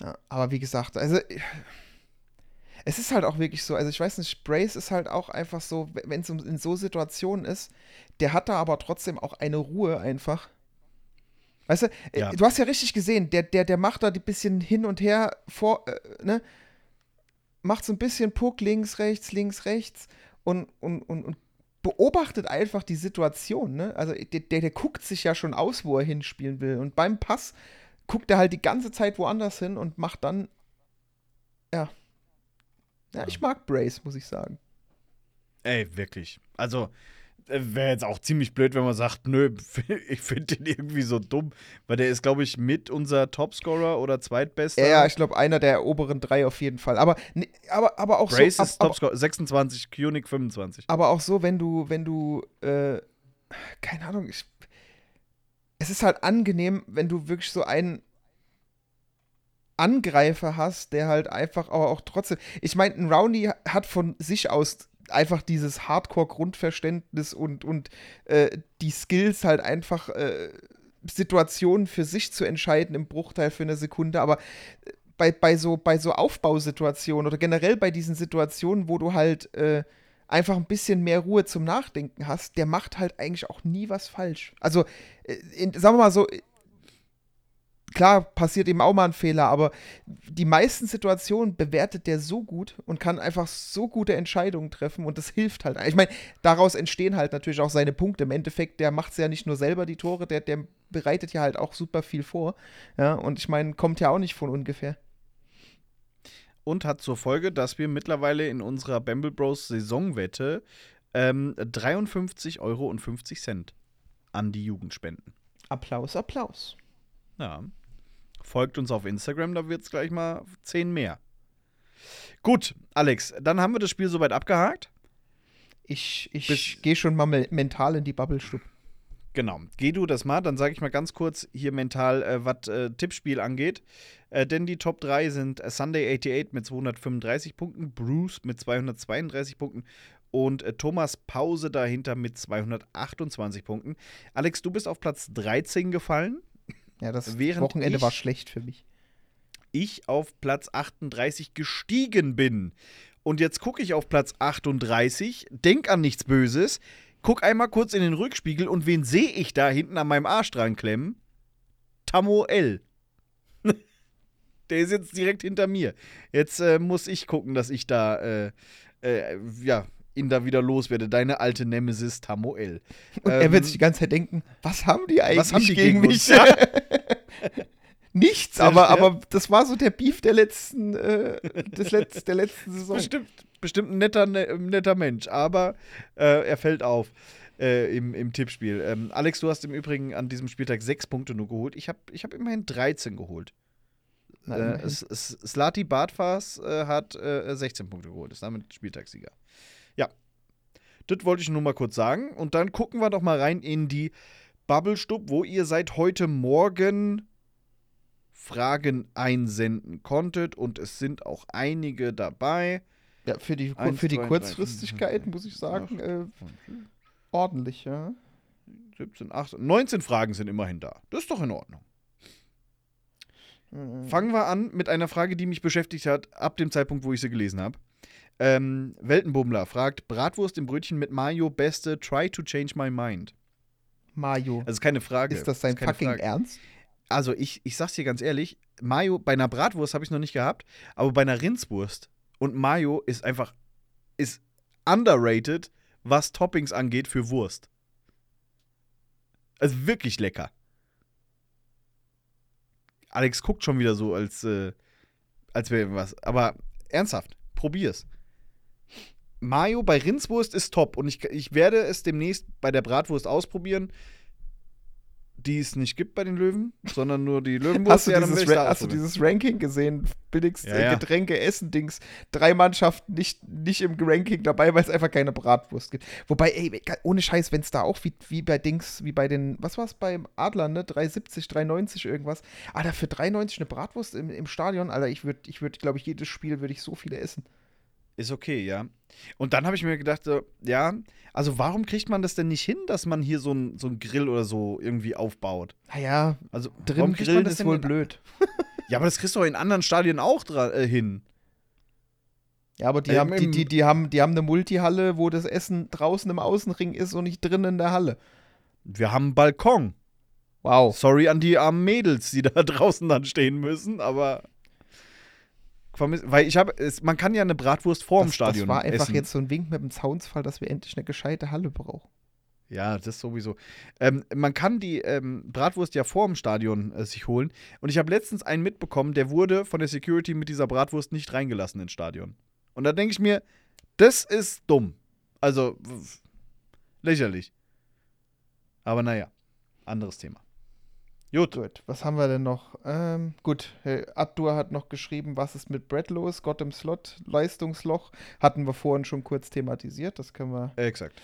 Ja, aber wie gesagt, also. Es ist halt auch wirklich so, also ich weiß nicht, Brace ist halt auch einfach so, wenn es in so Situationen ist, der hat da aber trotzdem auch eine Ruhe einfach. Weißt du, ja. Du hast ja richtig gesehen, der macht da ein bisschen hin und her vor, ne? Macht so ein bisschen Puck links, rechts und beobachtet einfach die Situation, ne? Also der guckt sich ja schon aus, wo er hinspielen will. Und beim Pass guckt er halt die ganze Zeit woanders hin und macht dann, ja. Ja, ich mag Brace, muss ich sagen. Ey, wirklich. Also, wäre jetzt auch ziemlich blöd, wenn man sagt, nö, ich finde den irgendwie so dumm. Weil der ist, glaube ich, mit unser Topscorer oder Zweitbester. Ja, ich glaube, einer der oberen 3 auf jeden Fall. Aber auch Brace so. Brace ist Topscorer, 26, Kunyk 25. Aber auch so, wenn du keine Ahnung, es ist halt angenehm, wenn du wirklich so einen Angreifer hast, der halt einfach aber auch trotzdem, ich meine, ein Rowney hat von sich aus einfach dieses Hardcore-Grundverständnis und die Skills halt einfach Situationen für sich zu entscheiden im Bruchteil für eine Sekunde, aber bei so Aufbausituationen oder generell bei diesen Situationen, wo du halt einfach ein bisschen mehr Ruhe zum Nachdenken hast, der macht halt eigentlich auch nie was falsch. Also, sagen wir mal so, klar, passiert ihm auch mal ein Fehler, aber die meisten Situationen bewertet der so gut und kann einfach so gute Entscheidungen treffen und das hilft halt. Ich meine, daraus entstehen halt natürlich auch seine Punkte. Im Endeffekt, der macht es ja nicht nur selber, die Tore, der bereitet ja halt auch super viel vor. Ja, und ich meine, kommt ja auch nicht von ungefähr. Und hat zur Folge, dass wir mittlerweile in unserer Bembel Bros Saisonwette 53,50 € an die Jugend spenden. Applaus, Applaus. Ja. Folgt uns auf Instagram, da wird es gleich mal 10 mehr. Gut, Alex, dann haben wir das Spiel soweit abgehakt. Ich gehe schon mal mental in die Bubble-Stube. Genau, geh du das mal, dann sage ich mal ganz kurz hier mental, was Tippspiel angeht. Denn die Top 3 sind Sunday 88 mit 235 Punkten, Bruce mit 232 Punkten und Thomas Pause dahinter mit 228 Punkten. Alex, du bist auf Platz 13 gefallen. Ja, das Wochenende war schlecht für mich. Ich auf Platz 38 gestiegen bin. Und jetzt gucke ich auf Platz 38, denk an nichts Böses, guck einmal kurz in den Rückspiegel und wen sehe ich da hinten an meinem Arsch dran klemmen? Tammo L. Der ist jetzt direkt hinter mir. Jetzt muss ich gucken, dass ich da ihn da wieder loswerde. Deine alte Nemesis Tammo L. Und er wird sich die ganze Zeit denken, was haben die eigentlich gegen mich? Ja. Nichts, aber das war so der Beef der letzten Saison. Bestimmt ein netter Mensch, aber er fällt auf im Tippspiel. Alex, du hast im Übrigen an diesem Spieltag 6 Punkte nur geholt. Ich hab immerhin 13 geholt. Zlati Bartfas hat 16 Punkte geholt, ist damit Spieltagssieger. Ja, das wollte ich nur mal kurz sagen. Und dann gucken wir doch mal rein in die Bubble-Stub, wo ihr seit heute Morgen Fragen einsenden konntet. Und es sind auch einige dabei. Ja, für die Kurzfristigkeit, muss ich sagen, ordentlich, ja. 17, 18, 19 Fragen sind immerhin da. Das ist doch in Ordnung. Fangen wir an mit einer Frage, die mich beschäftigt hat, ab dem Zeitpunkt, wo ich sie gelesen habe. Weltenbummler fragt, Bratwurst im Brötchen mit Mayo, beste, try to change my mind. Mayo. Also keine Frage. Ist das dein fucking Ernst? Also ich sag's dir ganz ehrlich, Mayo, bei einer Bratwurst habe ich noch nicht gehabt, aber bei einer Rindswurst und Mayo ist einfach, ist underrated, was Toppings angeht für Wurst. Also wirklich lecker. Alex guckt schon wieder so, als wäre was. Aber ernsthaft, probier's. Mayo bei Rindswurst ist top. Und ich werde es demnächst bei der Bratwurst ausprobieren, die es nicht gibt bei den Löwen, sondern nur die Löwenwurst. Hast du dieses Ranking gesehen? Billigste Getränke, Essen-Dings. 3 Mannschaften nicht im Ranking dabei, weil es einfach keine Bratwurst gibt. Wobei, ey, ohne Scheiß, wenn es da auch wie bei den, was war es beim Adler, ne? 3,70, 3,90 irgendwas. Alter, für 3,90 eine Bratwurst im Stadion, Alter, ich würde, glaube ich, jedes Spiel würde ich so viele essen. Ist okay, ja. Und dann habe ich mir gedacht, ja, also warum kriegt man das denn nicht hin, dass man hier so einen Grill oder so irgendwie aufbaut? Naja, also drin grillen ist wohl blöd. Ja, aber das kriegst du doch in anderen Stadien auch hin. Ja, aber die haben eine Multihalle, wo das Essen draußen im Außenring ist und nicht drin in der Halle. Wir haben einen Balkon. Wow. Sorry an die armen Mädels, die da draußen dann stehen müssen, aber weil man kann ja eine Bratwurst vor dem Stadion essen. Das war einfach jetzt so ein Wink mit dem Zaunsfall, dass wir endlich eine gescheite Halle brauchen. Ja, das sowieso. Man kann die Bratwurst ja vor dem Stadion sich holen. Und ich habe letztens einen mitbekommen, der wurde von der Security mit dieser Bratwurst nicht reingelassen ins Stadion. Und da denke ich mir, das ist dumm. Also, lächerlich. Aber naja, anderes Thema. Gut, was haben wir denn noch? Abdur hat noch geschrieben, was ist mit Brad los? Gott im Slot, Leistungsloch. Hatten wir vorhin schon kurz thematisiert, das können wir. Exakt.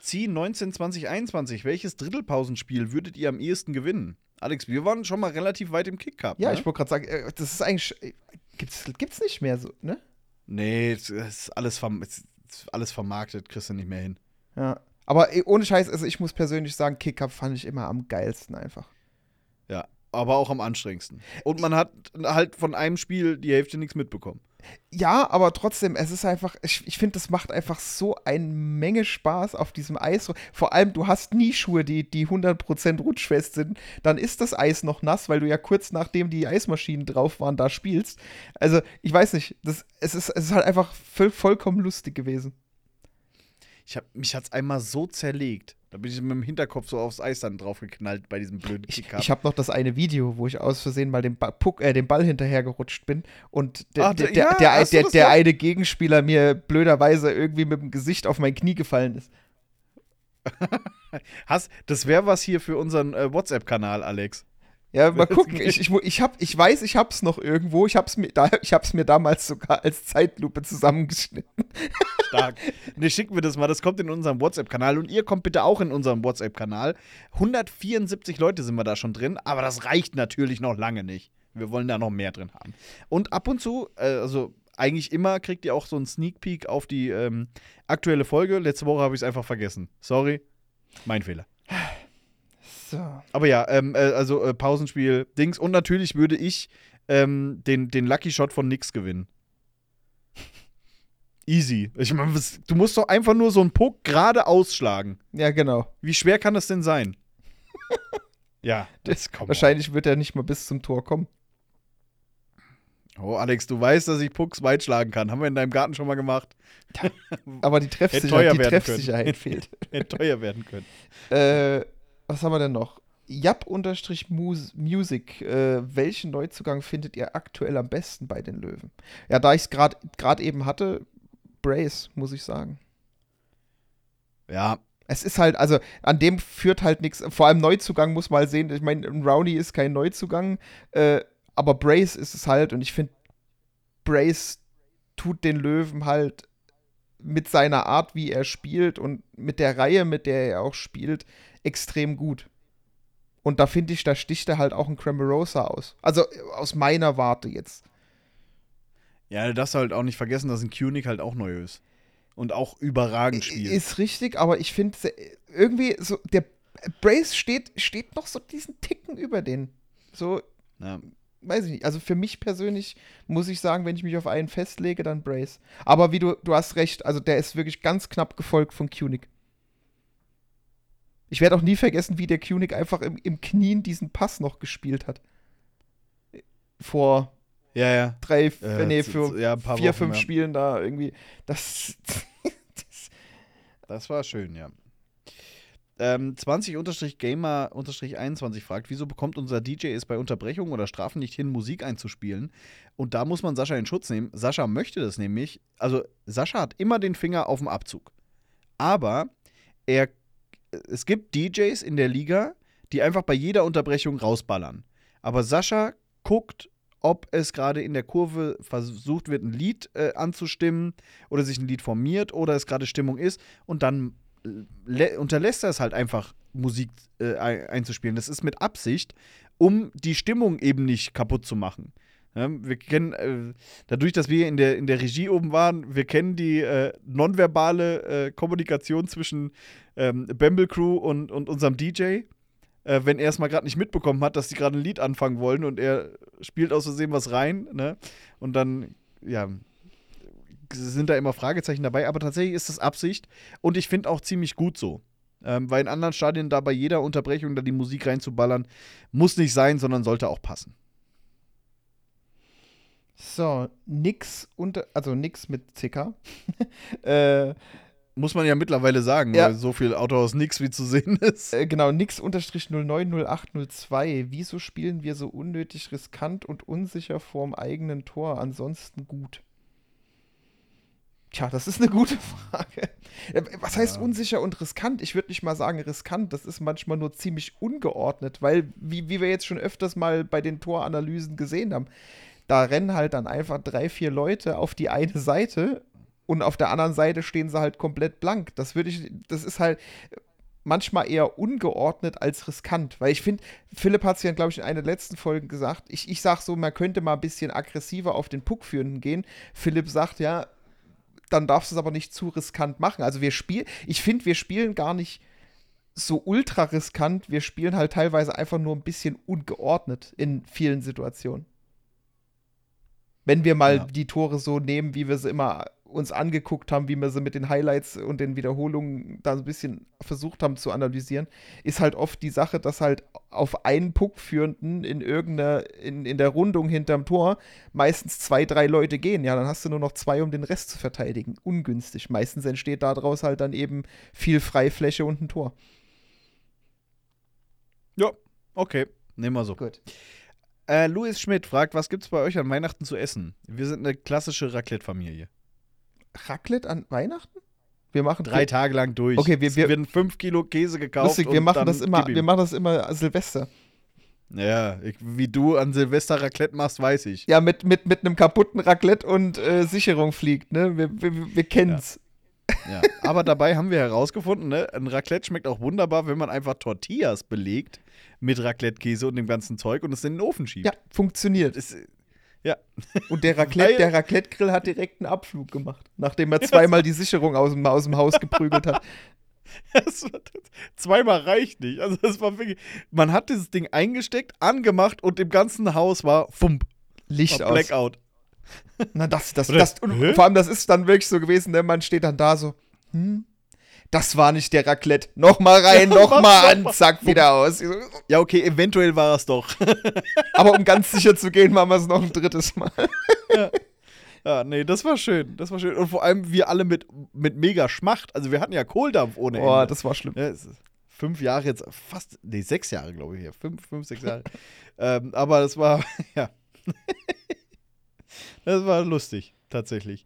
Zieh 19, 20, 21. Welches Drittelpausenspiel würdet ihr am ehesten gewinnen? Alex, wir waren schon mal relativ weit im Kick-Cup. Ja, ne? Ich wollte gerade sagen, das ist eigentlich. Gibt's nicht mehr so, ne? Nee, das ist alles vermarktet, kriegst du nicht mehr hin. Ja. Aber ohne Scheiß, also ich muss persönlich sagen, Kicker fand ich immer am geilsten einfach. Ja, aber auch am anstrengendsten. Und man hat halt von einem Spiel die Hälfte nichts mitbekommen. Ja, aber trotzdem, es ist einfach, ich finde, das macht einfach so eine Menge Spaß auf diesem Eis. Vor allem, du hast nie Schuhe, die 100% rutschfest sind. Dann ist das Eis noch nass, weil du ja kurz nachdem die Eismaschinen drauf waren, da spielst. Also, ich weiß nicht, es ist halt einfach vollkommen lustig gewesen. Mich hat es einmal so zerlegt. Da bin ich mit dem Hinterkopf so aufs Eis dann drauf geknallt bei diesem blöden Kick-Up. Ich habe noch das eine Video, wo ich aus Versehen mal den Ball hinterhergerutscht bin und der eine Gegenspieler mir blöderweise irgendwie mit dem Gesicht auf mein Knie gefallen ist. Das wäre was hier für unseren WhatsApp-Kanal, Alex. Ja, mal gucken. Ich habe es noch irgendwo. Ich hab's mir damals sogar als Zeitlupe zusammengeschnitten. Stark. Ne, schicken wir das mal. Das kommt in unserem WhatsApp-Kanal. Und ihr kommt bitte auch in unserem WhatsApp-Kanal. 174 Leute sind wir da schon drin. Aber das reicht natürlich noch lange nicht. Wir wollen da noch mehr drin haben. Und ab und zu, also eigentlich immer, kriegt ihr auch so einen Sneak Peek auf die aktuelle Folge. Letzte Woche habe ich es einfach vergessen. Sorry. Mein Fehler. So. Aber ja, Pausenspiel, Dings. Und natürlich würde ich den Lucky Shot von Nix gewinnen. Easy. Ich meine, du musst doch einfach nur so einen Puck gerade ausschlagen. Ja, genau. Wie schwer kann das denn sein? Ja, das kommt. Wahrscheinlich wird er nicht mal bis zum Tor kommen. Oh, Alex, du weißt, dass ich Pucks weit schlagen kann. Haben wir in deinem Garten schon mal gemacht. Ja, aber die Treffsicherheit fehlt. Hätte teuer werden können. Was haben wir denn noch? Jap-Music. Welchen Neuzugang findet ihr aktuell am besten bei den Löwen? Ja, da ich es gerade eben hatte, Brace, muss ich sagen. Ja. Es ist halt, also an dem führt halt nichts. Vor allem Neuzugang muss mal sehen. Ich meine, Rowney ist kein Neuzugang, aber Brace ist es halt. Und ich finde, Brace tut den Löwen halt mit seiner Art, wie er spielt und mit der Reihe, mit der er auch spielt, extrem gut. Und da finde ich, da sticht er halt auch ein Cramarossa aus. Also aus meiner Warte jetzt. Ja, du darfst halt auch nicht vergessen, dass ein Kunyk halt auch neu ist. Und auch überragend spielt. Ist richtig, aber ich finde irgendwie so, der Brace steht noch so diesen Ticken über den. So, ja. Weiß ich nicht. Also für mich persönlich muss ich sagen, wenn ich mich auf einen festlege, dann Brace. Aber wie du hast recht, also der ist wirklich ganz knapp gefolgt von Kunyk. Ich werde auch nie vergessen, wie der Kunyk einfach im Knien diesen Pass noch gespielt hat. Vor vier, fünf Spielen da irgendwie. Das war schön, ja. 20-Gamer-21 fragt, wieso bekommt unser DJ es bei Unterbrechungen oder Strafen nicht hin, Musik einzuspielen? Und da muss man Sascha in Schutz nehmen. Sascha möchte das nämlich. Also Sascha hat immer den Finger auf dem Abzug. Aber es gibt DJs in der Liga, die einfach bei jeder Unterbrechung rausballern. Aber Sascha guckt, ob es gerade in der Kurve versucht wird, ein Lied anzustimmen oder sich ein Lied formiert oder es gerade Stimmung ist. Und dann unterlässt er es halt einfach, Musik einzuspielen. Das ist mit Absicht, um die Stimmung eben nicht kaputt zu machen. Ja, wir kennen, dadurch, dass wir in der Regie oben waren, wir kennen die nonverbale Kommunikation zwischen Bembel Crew und unserem DJ, wenn er es mal gerade nicht mitbekommen hat, dass die gerade ein Lied anfangen wollen und er spielt aus Versehen was rein, ne? Und dann, ja, sind da immer Fragezeichen dabei, aber tatsächlich ist das Absicht und ich finde auch ziemlich gut so. Weil in anderen Stadien da bei jeder Unterbrechung da die Musik reinzuballern, muss nicht sein, sondern sollte auch passen. So, nix mit Zicker. Muss man ja mittlerweile sagen, ja. Weil so viel Autohaus nix wie zu sehen ist. Genau, nix-090802. Wieso spielen wir so unnötig riskant und unsicher vorm eigenen Tor? Ansonsten gut. Tja, das ist eine gute Frage. Was heißt unsicher und riskant? Ich würde nicht mal sagen riskant, das ist manchmal nur ziemlich ungeordnet, weil, wie wir jetzt schon öfters mal bei den Toranalysen gesehen haben, da rennen halt dann einfach 3-4 Leute auf die eine Seite und auf der anderen Seite stehen sie halt komplett blank. Das ist halt manchmal eher ungeordnet als riskant, weil ich finde, Philipp hat es ja, glaube ich, in einer der letzten Folgen gesagt, ich sag so, man könnte mal ein bisschen aggressiver auf den Puck führenden gehen. Philipp sagt ja, dann darfst du es aber nicht zu riskant machen. Also ich finde, wir spielen gar nicht so ultra riskant, wir spielen halt teilweise einfach nur ein bisschen ungeordnet in vielen Situationen. Wenn wir mal die Tore so nehmen, wie wir sie immer uns angeguckt haben, wie wir sie mit den Highlights und den Wiederholungen da ein bisschen versucht haben zu analysieren, ist halt oft die Sache, dass halt auf einen Puckführenden in der Rundung hinterm Tor meistens 2, 3 Leute gehen. Ja, dann hast du nur noch 2, um den Rest zu verteidigen. Ungünstig. Meistens entsteht daraus halt dann eben viel Freifläche und ein Tor. Ja, okay. Nehmen wir so. Gut. Louis Schmidt fragt, was gibt's bei euch an Weihnachten zu essen? Wir sind eine klassische Raclette-Familie. Raclette an Weihnachten? Wir machen 3 Tage lang durch. Okay, wir werden 5 Kilo Käse gekauft. Lustig, wir machen das immer Silvester. Ja, wie du an Silvester Raclette machst, weiß ich. Ja, mit einem kaputten Raclette und Sicherung fliegt, ne? Wir kennen's. Ja. Aber dabei haben wir herausgefunden, ne? Ein Raclette schmeckt auch wunderbar, wenn man einfach Tortillas belegt mit Raclette-Käse und dem ganzen Zeug und es in den Ofen schiebt. Ja, funktioniert. Ja. Und der Raclette-Grill hat direkt einen Abflug gemacht, nachdem er zweimal die Sicherung aus dem Haus geprügelt hat. Zweimal reicht nicht. Also das war wirklich, man hat dieses Ding eingesteckt, angemacht und im ganzen Haus war Fump. Licht war aus. Blackout. Na, das und vor allem, das ist dann wirklich so gewesen, denn man steht dann da so, das war nicht der Raclette. Nochmal rein, ja, nochmal an, zack, wieder aus. Ja, okay, eventuell war es doch. Aber um ganz sicher zu gehen, machen wir es noch ein drittes Mal. Ja. Ja, nee, das war schön. Und vor allem wir alle mit mega Schmacht. Also wir hatten ja Kohldampf ohne Ende. Boah, das war schlimm. Ja, 5 Jahre jetzt, 6 Jahre, glaube ich, hier. 5, 6 Jahre. Aber das war, ja. Das war lustig, tatsächlich.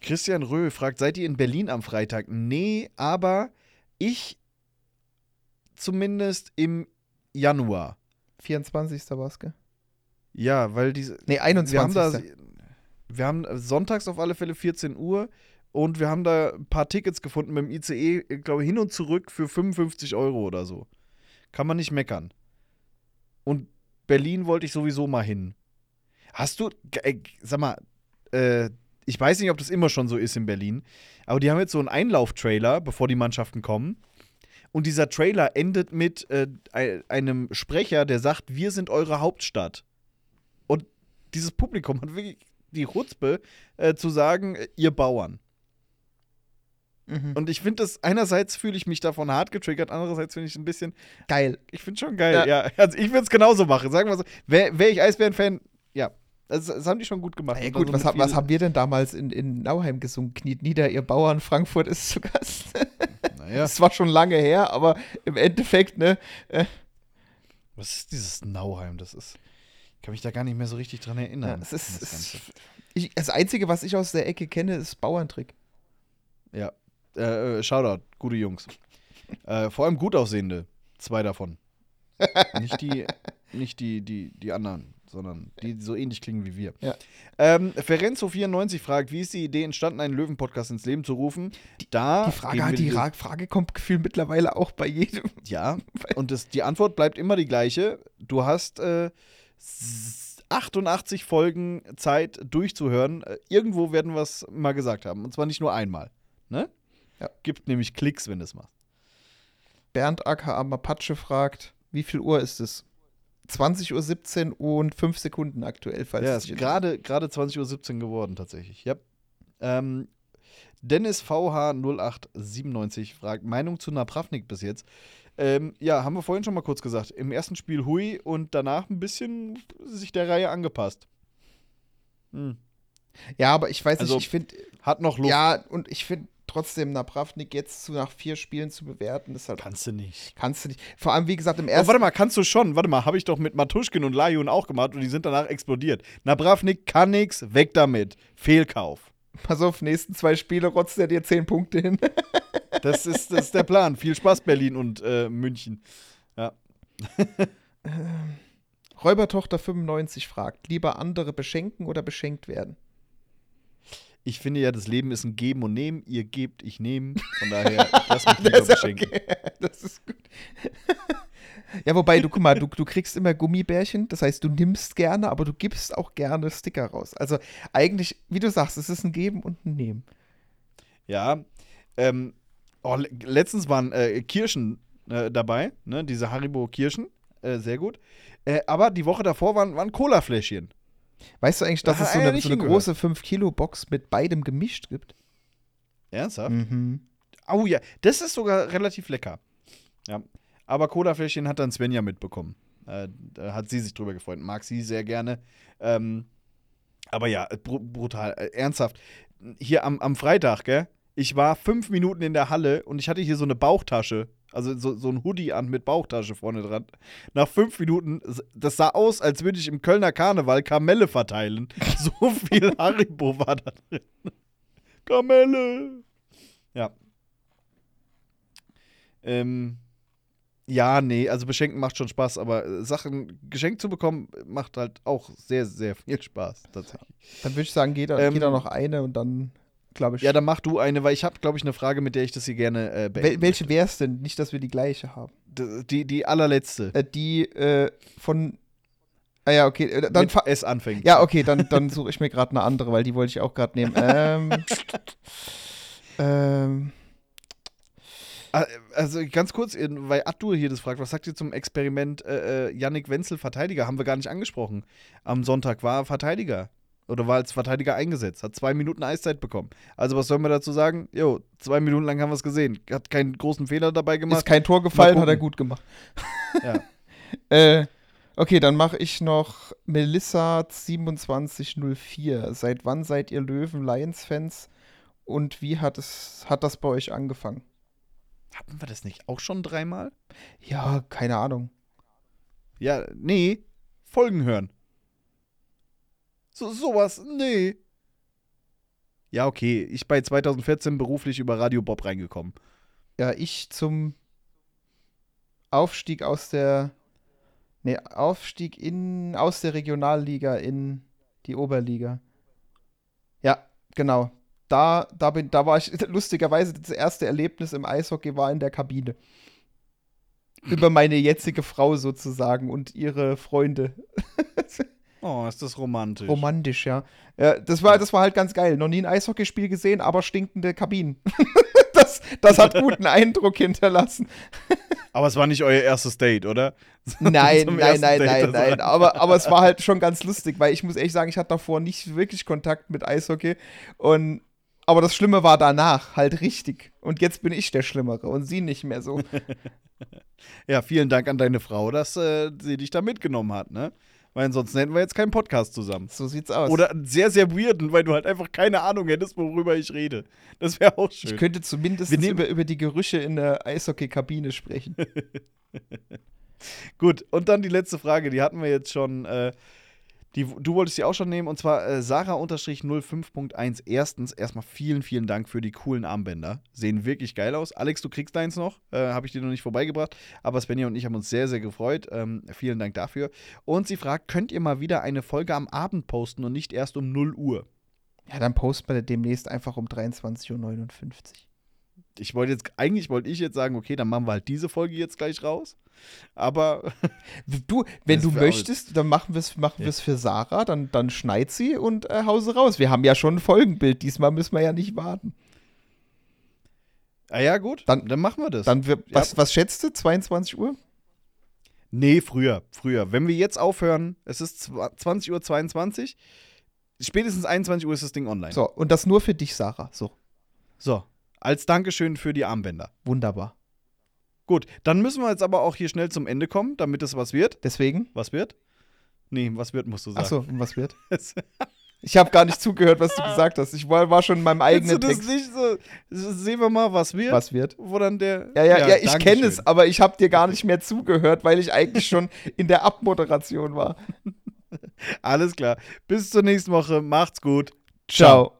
Christian Röhl fragt, seid ihr in Berlin am Freitag? Nee, aber ich zumindest im Januar. 24. war es, gell? Ja, weil diese... Nee, 21. Wir haben sonntags auf alle Fälle 14 Uhr und wir haben da ein paar Tickets gefunden mit dem ICE, glaube ich, hin und zurück für 55 € oder so. Kann man nicht meckern. Und Berlin wollte ich sowieso mal hin. Hast du, sag mal, ich weiß nicht, ob das immer schon so ist in Berlin, aber die haben jetzt so einen Einlauftrailer, bevor die Mannschaften kommen. Und dieser Trailer endet mit einem Sprecher, der sagt, wir sind eure Hauptstadt. Und dieses Publikum hat wirklich die Chutzpe, zu sagen, ihr Bauern. Mhm. Und ich finde das, einerseits fühle ich mich davon hart getriggert, andererseits finde ich ein bisschen geil. Ich finde schon geil, ja. Also ich würde es genauso machen, sagen wir so. Wäre ich Eisbären-Fan, ja. Das haben die schon gut gemacht. Ja, gut, so was haben wir denn damals in Nauheim gesungen? Kniet nieder, ihr Bauern, Frankfurt ist zu Gast. Naja. Das war schon lange her, aber im Endeffekt, ne. Was ist dieses Nauheim? Das ist, ich kann mich da gar nicht mehr so richtig dran erinnern. Ja, das Einzige, was ich aus der Ecke kenne, ist Bauerntrick. Ja. Shoutout, gute Jungs. Vor allem gut aussehende, 2 davon. Nicht die anderen, sondern die so ähnlich klingen wie wir. Ja. Ferenzo94 fragt, wie ist die Idee entstanden, einen Löwen-Podcast ins Leben zu rufen? Die Frage kommt gefühlt mittlerweile auch bei jedem. Ja, und die Antwort bleibt immer die gleiche. Du hast 88 Folgen Zeit durchzuhören. Irgendwo werden wir es mal gesagt haben. Und zwar nicht nur einmal. Ne? Ja. Gibt nämlich Klicks, wenn du es machst. Bernd aka Mapatsche fragt, wie viel Uhr ist es? 20:17 Uhr und 5 Sekunden aktuell. Ja, es ist gerade 20:17 Uhr geworden tatsächlich. Yep. Dennis VH0897 fragt, Meinung zu Napravnik bis jetzt. Ja, haben wir vorhin schon mal kurz gesagt. Im ersten Spiel hui und danach ein bisschen sich der Reihe angepasst. Ja, aber ich weiß nicht, ich finde... Hat noch Luft. Ja, und ich finde... Trotzdem, Napravnik jetzt nach 4 Spielen zu bewerten, ist halt. Kannst du nicht. Vor allem, wie gesagt, im ersten. Oh, warte mal, kannst du schon. Warte mal, habe ich doch mit Matushkin und Lajun auch gemacht und die sind danach explodiert. Napravnik kann nix, weg damit. Fehlkauf. Pass auf, nächsten 2 Spiele rotzt er dir 10 Punkte hin. Das ist der Plan. Viel Spaß, Berlin und München. Ja. Räubertochter95 fragt: Lieber andere beschenken oder beschenkt werden? Ich finde ja, das Leben ist ein Geben und Nehmen. Ihr gebt, ich nehme. Von daher, lass mich lieber beschenken. Okay. Das ist gut. Ja, wobei, du guck mal, du kriegst immer Gummibärchen, das heißt, du nimmst gerne, aber du gibst auch gerne Sticker raus. Also eigentlich, wie du sagst, es ist ein Geben und ein Nehmen. Ja, letztens waren Kirschen dabei, ne? Diese Haribo-Kirschen, sehr gut. Aber die Woche davor waren Cola-Fläschchen. Weißt du eigentlich, dass es so eine große 5-Kilo-Box mit beidem gemischt gibt? Ernsthaft? Mhm. Oh ja, das ist sogar relativ lecker. Ja. Aber Cola-Fläschchen hat dann Svenja mitbekommen. Da hat sie sich drüber gefreut. Mag sie sehr gerne. Aber ja, brutal, ernsthaft. Hier am Freitag, gell? Ich war 5 Minuten in der Halle und ich hatte hier so eine Bauchtasche. Also so ein Hoodie an mit Bauchtasche vorne dran. Nach 5 Minuten, das sah aus, als würde ich im Kölner Karneval Kamelle verteilen. So viel Haribo war da drin. Kamelle! Ja. Ja, nee, also beschenken macht schon Spaß, aber Sachen geschenkt zu bekommen, macht halt auch sehr, sehr viel Spaß tatsächlich. Dann würde ich sagen, geht da noch eine und dann, glaube ich. Ja, dann mach du eine, weil ich habe, glaube ich, eine Frage, mit der ich das hier gerne beenden Welche wäre es denn? Nicht, dass wir die gleiche haben. Die allerletzte. Ah ja, okay. Dann mit S anfängt. Ja, okay, dann suche ich mir gerade eine andere, weil die wollte ich auch gerade nehmen. Also ganz kurz, weil Abdul hier das fragt, was sagt ihr zum Experiment Yannick Wenzel Verteidiger? Haben wir gar nicht angesprochen. Am Sonntag war er Verteidiger oder war als Verteidiger eingesetzt, hat 2 Minuten Eiszeit bekommen. Also was sollen wir dazu sagen? 2 Minuten lang haben wir es gesehen. Hat keinen großen Fehler dabei gemacht. Ist kein Tor gefallen, hat er gut gemacht. Ja. Okay, dann mache ich noch Melissa 2704. Seit wann seid ihr Löwen-Lions-Fans und wie hat das bei euch angefangen? Hatten wir das nicht auch schon 3-mal? Ja, keine Ahnung. Ja, nee, Folgen hören. Sowas, nee. Ja, okay, ich bei 2014 beruflich über Radio Bob reingekommen. Ja, ich zum Aufstieg aus der Regionalliga in die Oberliga. Ja, genau. Da war ich lustigerweise, das erste Erlebnis im Eishockey war in der Kabine. Über meine jetzige Frau sozusagen und ihre Freunde. Oh, ist das romantisch. Romantisch, ja. Das war halt ganz geil. Noch nie ein Eishockeyspiel gesehen, aber stinkende Kabinen. Das hat guten Eindruck hinterlassen. Aber es war nicht euer erstes Date, oder? Nein. Aber es war halt schon ganz lustig, weil ich muss ehrlich sagen, ich hatte davor nicht wirklich Kontakt mit Eishockey. Aber das Schlimme war danach halt richtig. Und jetzt bin ich der Schlimmere und sie nicht mehr so. Ja, vielen Dank an deine Frau, dass sie dich da mitgenommen hat, ne? Weil ansonsten hätten wir jetzt keinen Podcast zusammen. So sieht's aus. Oder sehr, sehr weirden, weil du halt einfach keine Ahnung hättest, worüber ich rede. Das wäre auch schön. Ich könnte zumindest über die Gerüche in der Eishockey-Kabine sprechen. Gut, und dann die letzte Frage, die hatten wir jetzt schon. Du wolltest die auch schon nehmen, und zwar Sarah-05.1. Erstens, erstmal vielen, vielen Dank für die coolen Armbänder. Sehen wirklich geil aus. Alex, du kriegst deins noch. Habe ich dir noch nicht vorbeigebracht. Aber Svenja und ich haben uns sehr, sehr gefreut. Vielen Dank dafür. Und sie fragt, könnt ihr mal wieder eine Folge am Abend posten und nicht erst um 0 Uhr? Ja, dann posten wir demnächst einfach um 23.59 Uhr. Eigentlich wollte ich jetzt sagen, okay, dann machen wir halt diese Folge jetzt gleich raus. Aber du, wenn du möchtest, dann machen wir es für Sarah, dann schneid sie und hau sie raus. Wir haben ja schon ein Folgenbild, diesmal müssen wir ja nicht warten. Ah ja, gut, dann machen wir das. Was schätzt du, 22 Uhr? Nee, früher. Wenn wir jetzt aufhören, es ist 20.22 Uhr, spätestens 21 Uhr ist das Ding online. So, und das nur für dich, Sarah, so. Als Dankeschön für die Armbänder. Wunderbar. Gut, dann müssen wir jetzt aber auch hier schnell zum Ende kommen, damit es was wird. Deswegen? Was wird? Nee, was wird, musst du sagen. Achso, was wird? Ich habe gar nicht zugehört, was du gesagt hast. Ich war schon in meinem eigenen Text. Willst du das nicht so? Sehen wir mal, was wird? Was wird? Wo dann der. Ja, ich kenne es, aber ich habe dir gar nicht mehr zugehört, weil ich eigentlich schon in der Abmoderation war. Alles klar. Bis zur nächsten Woche. Macht's gut. Ciao.